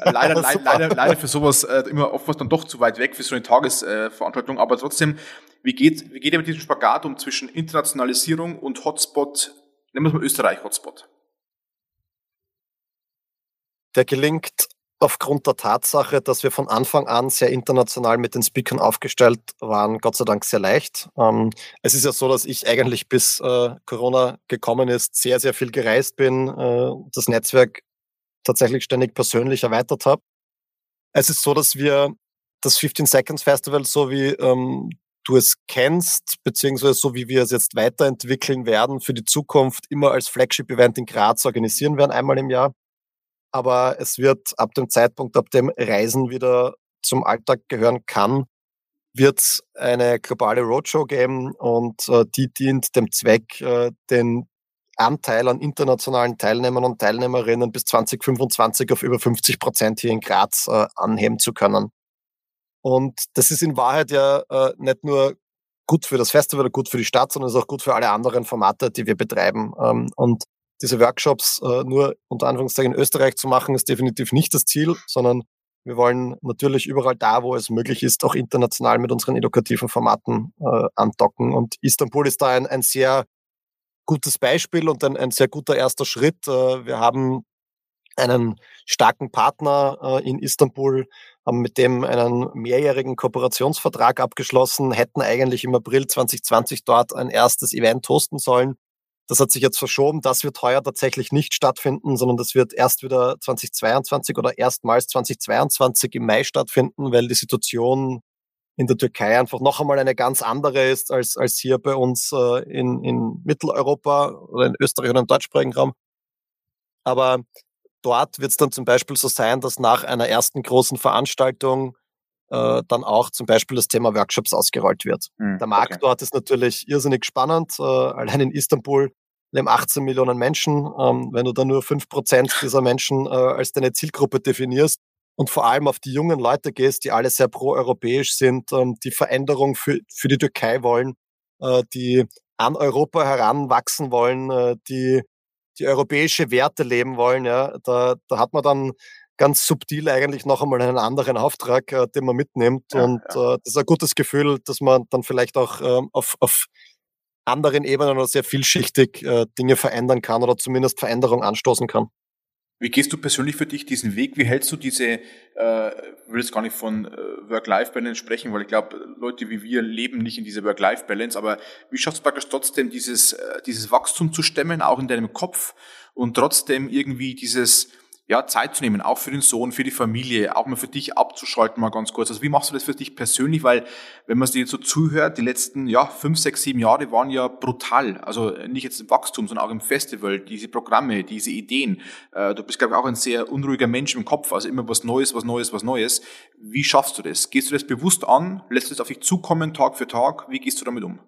leider, leider, leider, leider für sowas äh, immer oft was dann doch zu weit weg für so eine Tagesveranstaltung. Äh, aber trotzdem, wie geht, wie geht ihr mit diesem Spagat um zwischen Internationalisierung und Hotspot? Nehmen wir es mal Österreich-Hotspot. Der gelingt aufgrund der Tatsache, dass wir von Anfang an sehr international mit den Speakern aufgestellt waren, Gott sei Dank sehr leicht. Ähm, es ist ja so, dass ich eigentlich bis äh, Corona gekommen ist, sehr, sehr viel gereist bin, äh, das Netzwerk tatsächlich ständig persönlich erweitert habe. Es ist so, dass wir das fifteen Seconds Festival, so wie ähm, du es kennst, beziehungsweise so wie wir es jetzt weiterentwickeln werden, für die Zukunft immer als Flagship-Event in Graz organisieren werden, einmal im Jahr. Aber es wird ab dem Zeitpunkt, ab dem Reisen wieder zum Alltag gehören kann, wird es eine globale Roadshow geben und äh, die dient dem Zweck, äh, den Anteil an internationalen Teilnehmern und Teilnehmerinnen bis zwanzig fünfundzwanzig auf über fünfzig Prozent hier in Graz äh, anheben zu können. Und das ist in Wahrheit ja äh, nicht nur gut für das Festival oder gut für die Stadt, sondern es ist auch gut für alle anderen Formate, die wir betreiben. Ähm, und diese Workshops äh, nur unter Anführungszeichen in Österreich zu machen, ist definitiv nicht das Ziel, sondern wir wollen natürlich überall da, wo es möglich ist, auch international mit unseren edukativen Formaten äh, andocken. Und Istanbul ist da ein, ein sehr gutes Beispiel und ein, ein sehr guter erster Schritt. Äh, wir haben einen starken Partner äh, in Istanbul, haben mit dem einen mehrjährigen Kooperationsvertrag abgeschlossen, hätten eigentlich im April zwanzig zwanzig dort ein erstes Event hosten sollen. Das hat sich jetzt verschoben. Das wird heuer tatsächlich nicht stattfinden, sondern das wird erst wieder zwanzig zweiundzwanzig oder erstmals zwanzig zweiundzwanzig im Mai stattfinden, weil die Situation in der Türkei einfach noch einmal eine ganz andere ist als, als hier bei uns äh, in, in Mitteleuropa oder in Österreich oder im deutschsprachigen Raum. Aber dort wird es dann zum Beispiel so sein, dass nach einer ersten großen Veranstaltung äh, dann auch zum Beispiel das Thema Workshops ausgerollt wird. Mhm, Der Markt okay. dort ist natürlich irrsinnig spannend. Äh, allein in Istanbul einem achtzehn Millionen Menschen, ähm, wenn du dann nur fünf Prozent dieser Menschen äh, als deine Zielgruppe definierst und vor allem auf die jungen Leute gehst, die alle sehr proeuropäisch sind, ähm, die Veränderung für, für die Türkei wollen, äh, die an Europa heranwachsen wollen, äh, die die europäische Werte leben wollen, ja, da, da hat man dann ganz subtil eigentlich noch einmal einen anderen Auftrag, äh, den man mitnimmt. Ja, und ja. Äh, das ist ein gutes Gefühl, dass man dann vielleicht auch ähm, auf, auf anderen Ebenen oder sehr vielschichtig äh, Dinge verändern kann oder zumindest Veränderung anstoßen kann. Wie gehst du persönlich für dich diesen Weg? Wie hältst du diese, äh, ich will jetzt gar nicht von äh, Work-Life-Balance sprechen, weil ich glaube, Leute wie wir leben nicht in dieser Work-Life-Balance, aber wie schaffst du praktisch trotzdem dieses, äh, dieses Wachstum zu stemmen, auch in deinem Kopf und trotzdem irgendwie dieses, ja, Zeit zu nehmen, auch für den Sohn, für die Familie, auch mal für dich abzuschalten, mal ganz kurz. Also wie machst du das für dich persönlich? Weil, wenn man es dir jetzt so zuhört, die letzten, ja, fünf, sechs, sieben Jahre waren ja brutal. Also nicht jetzt im Wachstum, sondern auch im Festival, diese Programme, diese Ideen. Du bist, glaube ich, auch ein sehr unruhiger Mensch im Kopf. Also immer was Neues, was Neues, was Neues. Wie schaffst du das? Gehst du das bewusst an? Lässt du das auf dich zukommen, Tag für Tag? Wie gehst du damit um?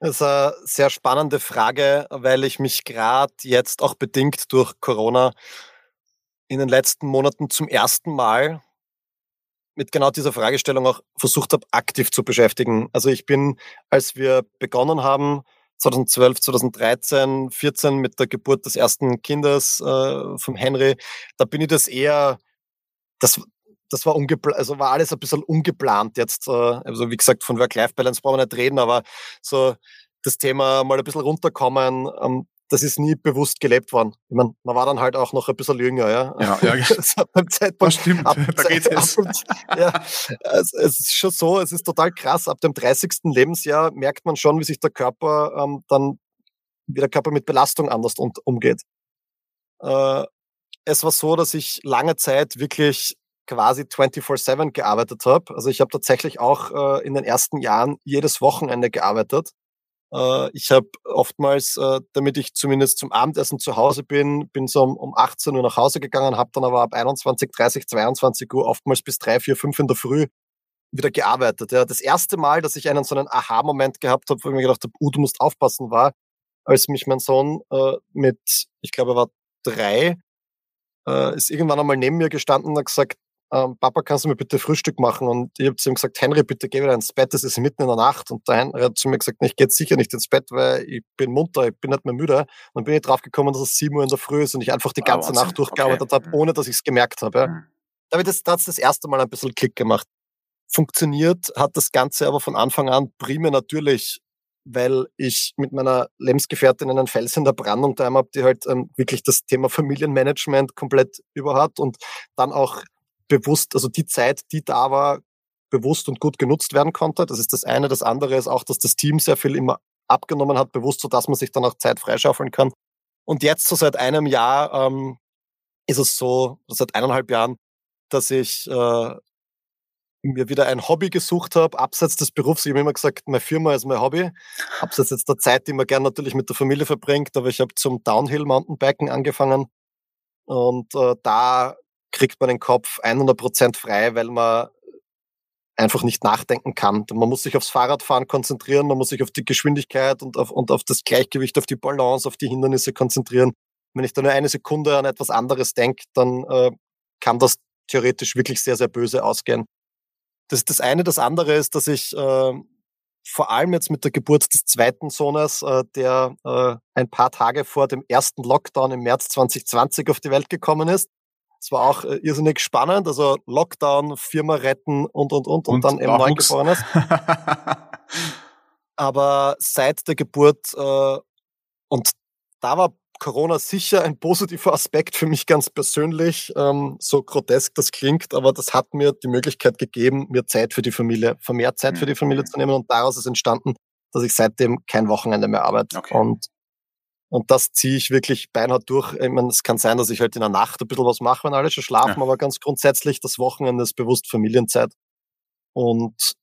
Das ist eine sehr spannende Frage, weil ich mich gerade jetzt auch bedingt durch Corona in den letzten Monaten zum ersten Mal mit genau dieser Fragestellung auch versucht habe, aktiv zu beschäftigen. Also ich bin, als wir begonnen haben, zweitausendzwölf, zweitausenddreizehn, vierzehn mit der Geburt des ersten Kindes äh, vom Henry, da bin ich das eher, das Das war, ungepl- also war alles ein bisschen ungeplant jetzt. Also wie gesagt, von Work-Life-Balance brauchen wir nicht reden, aber so das Thema mal ein bisschen runterkommen, das ist nie bewusst gelebt worden. Ich meine, man war dann halt auch noch ein bisschen jünger. Ja, ja, ja. Also beim Zeitpunkt, das stimmt, ab, da geht es. Ja, es, es ist schon so, es ist total krass. Ab dem dreißigsten Lebensjahr merkt man schon, wie sich der Körper ähm, dann, wie der Körper mit Belastung anders um, umgeht. Äh, es war so, dass ich lange Zeit wirklich quasi vierundzwanzig sieben gearbeitet habe. Also ich habe tatsächlich auch äh, in den ersten Jahren jedes Wochenende gearbeitet. Äh, ich habe oftmals, äh, damit ich zumindest zum Abendessen zu Hause bin, bin so um, um achtzehn Uhr nach Hause gegangen, habe dann aber ab einundzwanzig, dreißig, zweiundzwanzig Uhr oftmals bis drei, vier, fünf in der Früh wieder gearbeitet. Ja, das erste Mal, dass ich einen so einen Aha-Moment gehabt habe, wo ich mir gedacht habe, uh, du musst aufpassen, war, als mich mein Sohn äh, mit, ich glaube, er war drei, äh, ist irgendwann einmal neben mir gestanden und hat gesagt, Ähm, Papa, kannst du mir bitte Frühstück machen? Und ich habe zu ihm gesagt, Henry, bitte geh wieder ins Bett, es ist mitten in der Nacht. Und der Henry hat zu mir gesagt, ich gehe jetzt sicher nicht ins Bett, weil ich bin munter, ich bin nicht mehr müde. Und dann bin ich draufgekommen, dass es sieben Uhr in der Früh ist und ich einfach die ganze oh, Nacht durchgearbeitet okay. habe, ohne dass ich es gemerkt habe. Ja. Mhm. Da hat es das, das erste Mal ein bisschen Klick gemacht. Funktioniert hat das Ganze aber von Anfang an primär natürlich, weil ich mit meiner Lebensgefährtin einen Fels in der Brandung daheim habe, die halt ähm, wirklich das Thema Familienmanagement komplett über hat und dann auch bewusst, also die Zeit, die da war, bewusst und gut genutzt werden konnte. Das ist das eine. Das andere ist auch, dass das Team sehr viel immer abgenommen hat, bewusst, sodass man sich dann auch Zeit freischaufeln kann. Und jetzt, so seit einem Jahr, ähm, ist es so, seit eineinhalb Jahren, dass ich äh, mir wieder ein Hobby gesucht habe, abseits des Berufs. Ich habe immer gesagt, meine Firma ist mein Hobby. Abseits jetzt der Zeit, die man gern natürlich mit der Familie verbringt, aber ich habe zum Downhill-Mountainbiken angefangen. Und äh, da kriegt man den Kopf hundert Prozent frei, weil man einfach nicht nachdenken kann. Man muss sich aufs Fahrradfahren konzentrieren, man muss sich auf die Geschwindigkeit und auf, und auf das Gleichgewicht, auf die Balance, auf die Hindernisse konzentrieren. Wenn ich da nur eine Sekunde an etwas anderes denke, dann äh, kann das theoretisch wirklich sehr, sehr böse ausgehen. Das ist das eine. Das andere ist, dass ich äh, vor allem jetzt mit der Geburt des zweiten Sohnes, äh, der äh, ein paar Tage vor dem ersten Lockdown im März zweitausendzwanzig auf die Welt gekommen ist. Es war auch irrsinnig spannend, also Lockdown, Firma retten und, und, und, und, und dann eben Neugeborenes. Aber seit der Geburt, äh, und da war Corona sicher ein positiver Aspekt für mich ganz persönlich, ähm, so grotesk das klingt, aber das hat mir die Möglichkeit gegeben, mir Zeit für die Familie, vermehrt Zeit mhm. für die Familie zu nehmen, und daraus ist entstanden, dass ich seitdem kein Wochenende mehr arbeite. Okay. Und Und das ziehe ich wirklich beinhart durch. Ich meine, es kann sein, dass ich halt in der Nacht ein bisschen was mache, wenn alle schon schlafen, ja. aber ganz grundsätzlich das Wochenende ist bewusst Familienzeit. Und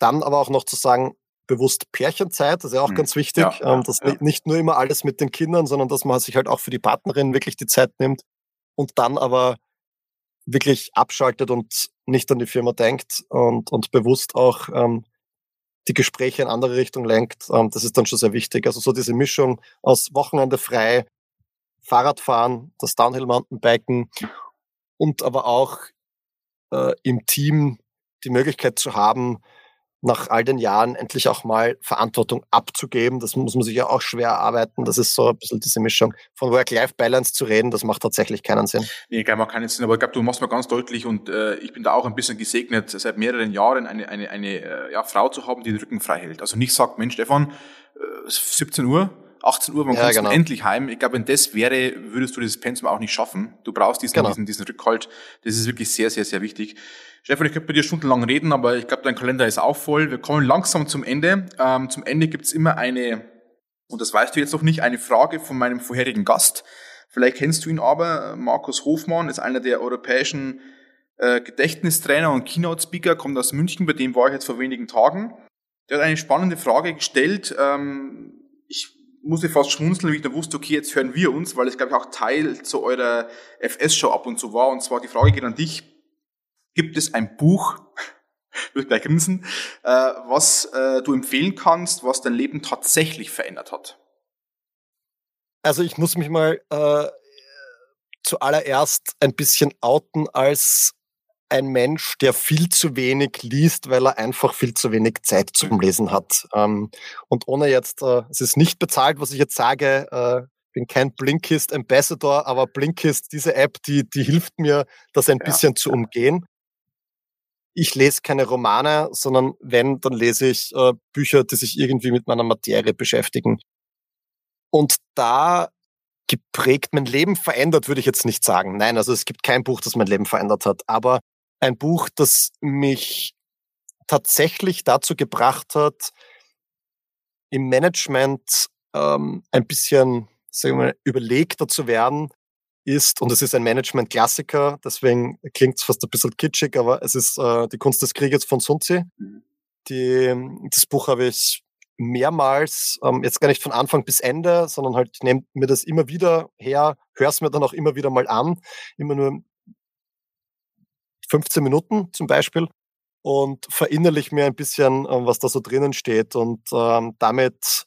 dann aber auch noch zu sagen, bewusst Pärchenzeit, das ist ja auch mhm. ganz wichtig, ja, ähm, dass ja. nicht nur immer alles mit den Kindern, sondern dass man sich halt auch für die Partnerin wirklich die Zeit nimmt und dann aber wirklich abschaltet und nicht an die Firma denkt und, und bewusst auch ähm, die Gespräche in andere Richtung lenkt. Ähm, das ist dann schon sehr wichtig. Also so diese Mischung aus Wochenende frei, Fahrradfahren, das Downhill-Mountainbiken und aber auch äh, im Team die Möglichkeit zu haben, nach all den Jahren endlich auch mal Verantwortung abzugeben. Das muss man sich ja auch schwer erarbeiten. Das ist so ein bisschen diese Mischung. Von Work-Life-Balance zu reden, das macht tatsächlich keinen Sinn. Nee, gar keinen Sinn. Aber ich glaube, du machst mal ganz deutlich, und äh, ich bin da auch ein bisschen gesegnet, seit mehreren Jahren eine, eine, eine ja, Frau zu haben, die den Rücken frei hält. Also nicht sagt, Mensch, Stefan, siebzehn Uhr, achtzehn Uhr, wann ja, kommst genau. du endlich heim? Ich glaube, wenn das wäre, würdest du dieses Pensum auch nicht schaffen. Du brauchst diesen, genau. diesen, diesen Rückhalt. Das ist wirklich sehr, sehr, sehr wichtig. Stefan, ich könnte bei dir stundenlang reden, aber ich glaube, dein Kalender ist auch voll. Wir kommen langsam zum Ende. Ähm, zum Ende gibt's immer eine, und das weißt du jetzt noch nicht, eine Frage von meinem vorherigen Gast. Vielleicht kennst du ihn aber. Markus Hofmann ist einer der europäischen äh, Gedächtnistrainer und Keynote-Speaker, kommt aus München, bei dem war ich jetzt vor wenigen Tagen. Der hat eine spannende Frage gestellt. Ähm, ich musste fast schmunzeln, wie ich da wusste, okay, jetzt hören wir uns, weil es, glaube ich, auch Teil zu eurer F S-Show ab und zu war. Und zwar die Frage geht an dich. Gibt es ein Buch, ich würde gleich grinsen, äh, was äh, du empfehlen kannst, was dein Leben tatsächlich verändert hat? Also ich muss mich mal äh, zuallererst ein bisschen outen als ein Mensch, der viel zu wenig liest, weil er einfach viel zu wenig Zeit zum Lesen hat. Ähm, und ohne jetzt, äh, es ist nicht bezahlt, was ich jetzt sage, äh, bin kein Blinkist Ambassador, aber Blinkist, diese App, die, die hilft mir, das ein ja. bisschen zu umgehen. Ich lese keine Romane, sondern wenn, dann lese ich äh, Bücher, die sich irgendwie mit meiner Materie beschäftigen. Und da geprägt, mein Leben verändert, würde ich jetzt nicht sagen. Nein, also es gibt kein Buch, das mein Leben verändert hat, aber ein Buch, das mich tatsächlich dazu gebracht hat, im Management ähm, ein bisschen, sagen wir mal, überlegter zu werden, ist, und es ist ein Management-Klassiker, deswegen klingt es fast ein bisschen kitschig, aber es ist äh, die Kunst des Krieges von Sunzi. Die, das Buch habe ich mehrmals, ähm, jetzt gar nicht von Anfang bis Ende, sondern halt, ich nehme mir das immer wieder her, höre es mir dann auch immer wieder mal an, immer nur fünfzehn Minuten zum Beispiel, und verinnerliche mir ein bisschen, äh, was da so drinnen steht, und ähm, damit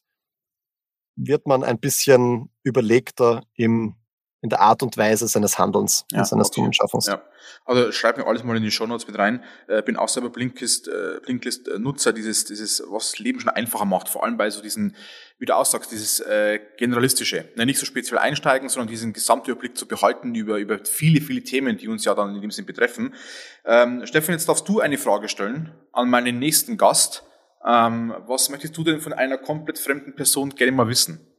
wird man ein bisschen überlegter im, in der Art und Weise seines Handelns, ja, seines okay. Tun-Schaffens. Ja. Also schreib mir alles mal in die Shownotes mit rein. Äh, bin auch selber Blinkist-Nutzer, äh, Blinkist, äh, dieses, dieses, was das Leben schon einfacher macht, vor allem bei so diesen, wie du auch sagst, dieses äh, generalistische. Na, nicht so speziell einsteigen, sondern diesen Gesamtüberblick zu behalten über, über viele, viele Themen, die uns ja dann in dem Sinn betreffen. Ähm, Stefan, jetzt darfst du eine Frage stellen an meinen nächsten Gast. Ähm, was möchtest du denn von einer komplett fremden Person gerne mal wissen?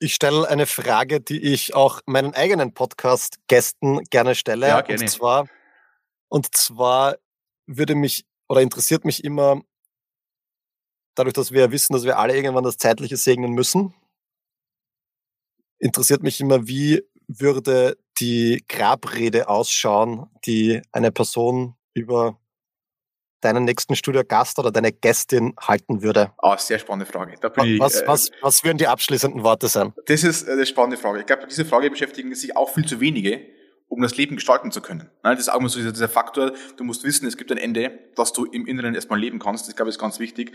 Ich stelle eine Frage, die ich auch meinen eigenen Podcast-Gästen gerne stelle. Ja, gerne. Und zwar, und zwar würde mich oder interessiert mich immer, dadurch, dass wir wissen, dass wir alle irgendwann das Zeitliche segnen müssen, interessiert mich immer, wie würde die Grabrede ausschauen, die eine Person über deinen nächsten Studiogast oder deine Gästin halten würde? Ah, oh, sehr spannende Frage. Da bin was, ich, äh, was, was würden die abschließenden Worte sein? Das ist eine spannende Frage. Ich glaube, diese Frage beschäftigen sich auch viel zu wenige, um das Leben gestalten zu können. Das ist auch immer so dieser, dieser Faktor, du musst wissen, es gibt ein Ende, dass du im Inneren erstmal leben kannst. Das, glaube ich, ist ganz wichtig.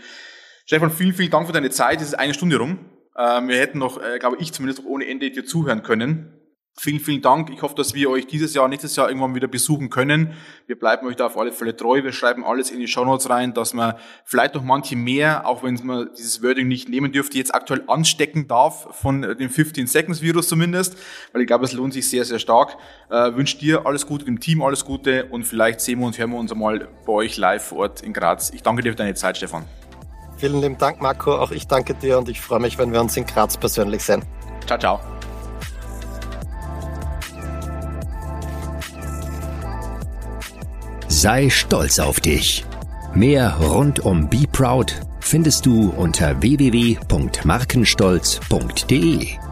Stefan, vielen, vielen Dank für deine Zeit. Es ist eine Stunde rum. Wir hätten noch, glaube ich, zumindest ohne Ende dir zuhören können. Vielen, vielen Dank. Ich hoffe, dass wir euch dieses Jahr, nächstes Jahr irgendwann wieder besuchen können. Wir bleiben euch da auf alle Fälle treu. Wir schreiben alles in die Shownotes rein, dass man vielleicht noch manche mehr, auch wenn man dieses Wording nicht nehmen dürfte, jetzt aktuell anstecken darf von dem fifteen Seconds Virus zumindest, weil ich glaube, es lohnt sich sehr, sehr stark. Äh, wünsche dir alles Gute, dem Team alles Gute, und vielleicht sehen wir und hören wir uns einmal bei euch live vor Ort in Graz. Ich danke dir für deine Zeit, Stefan. Vielen lieben Dank, Marco. Auch ich danke dir, und ich freue mich, wenn wir uns in Graz persönlich sehen. Ciao, ciao. Sei stolz auf dich. Mehr rund um Be Proud findest du unter w w w Punkt markenstolz Punkt d e.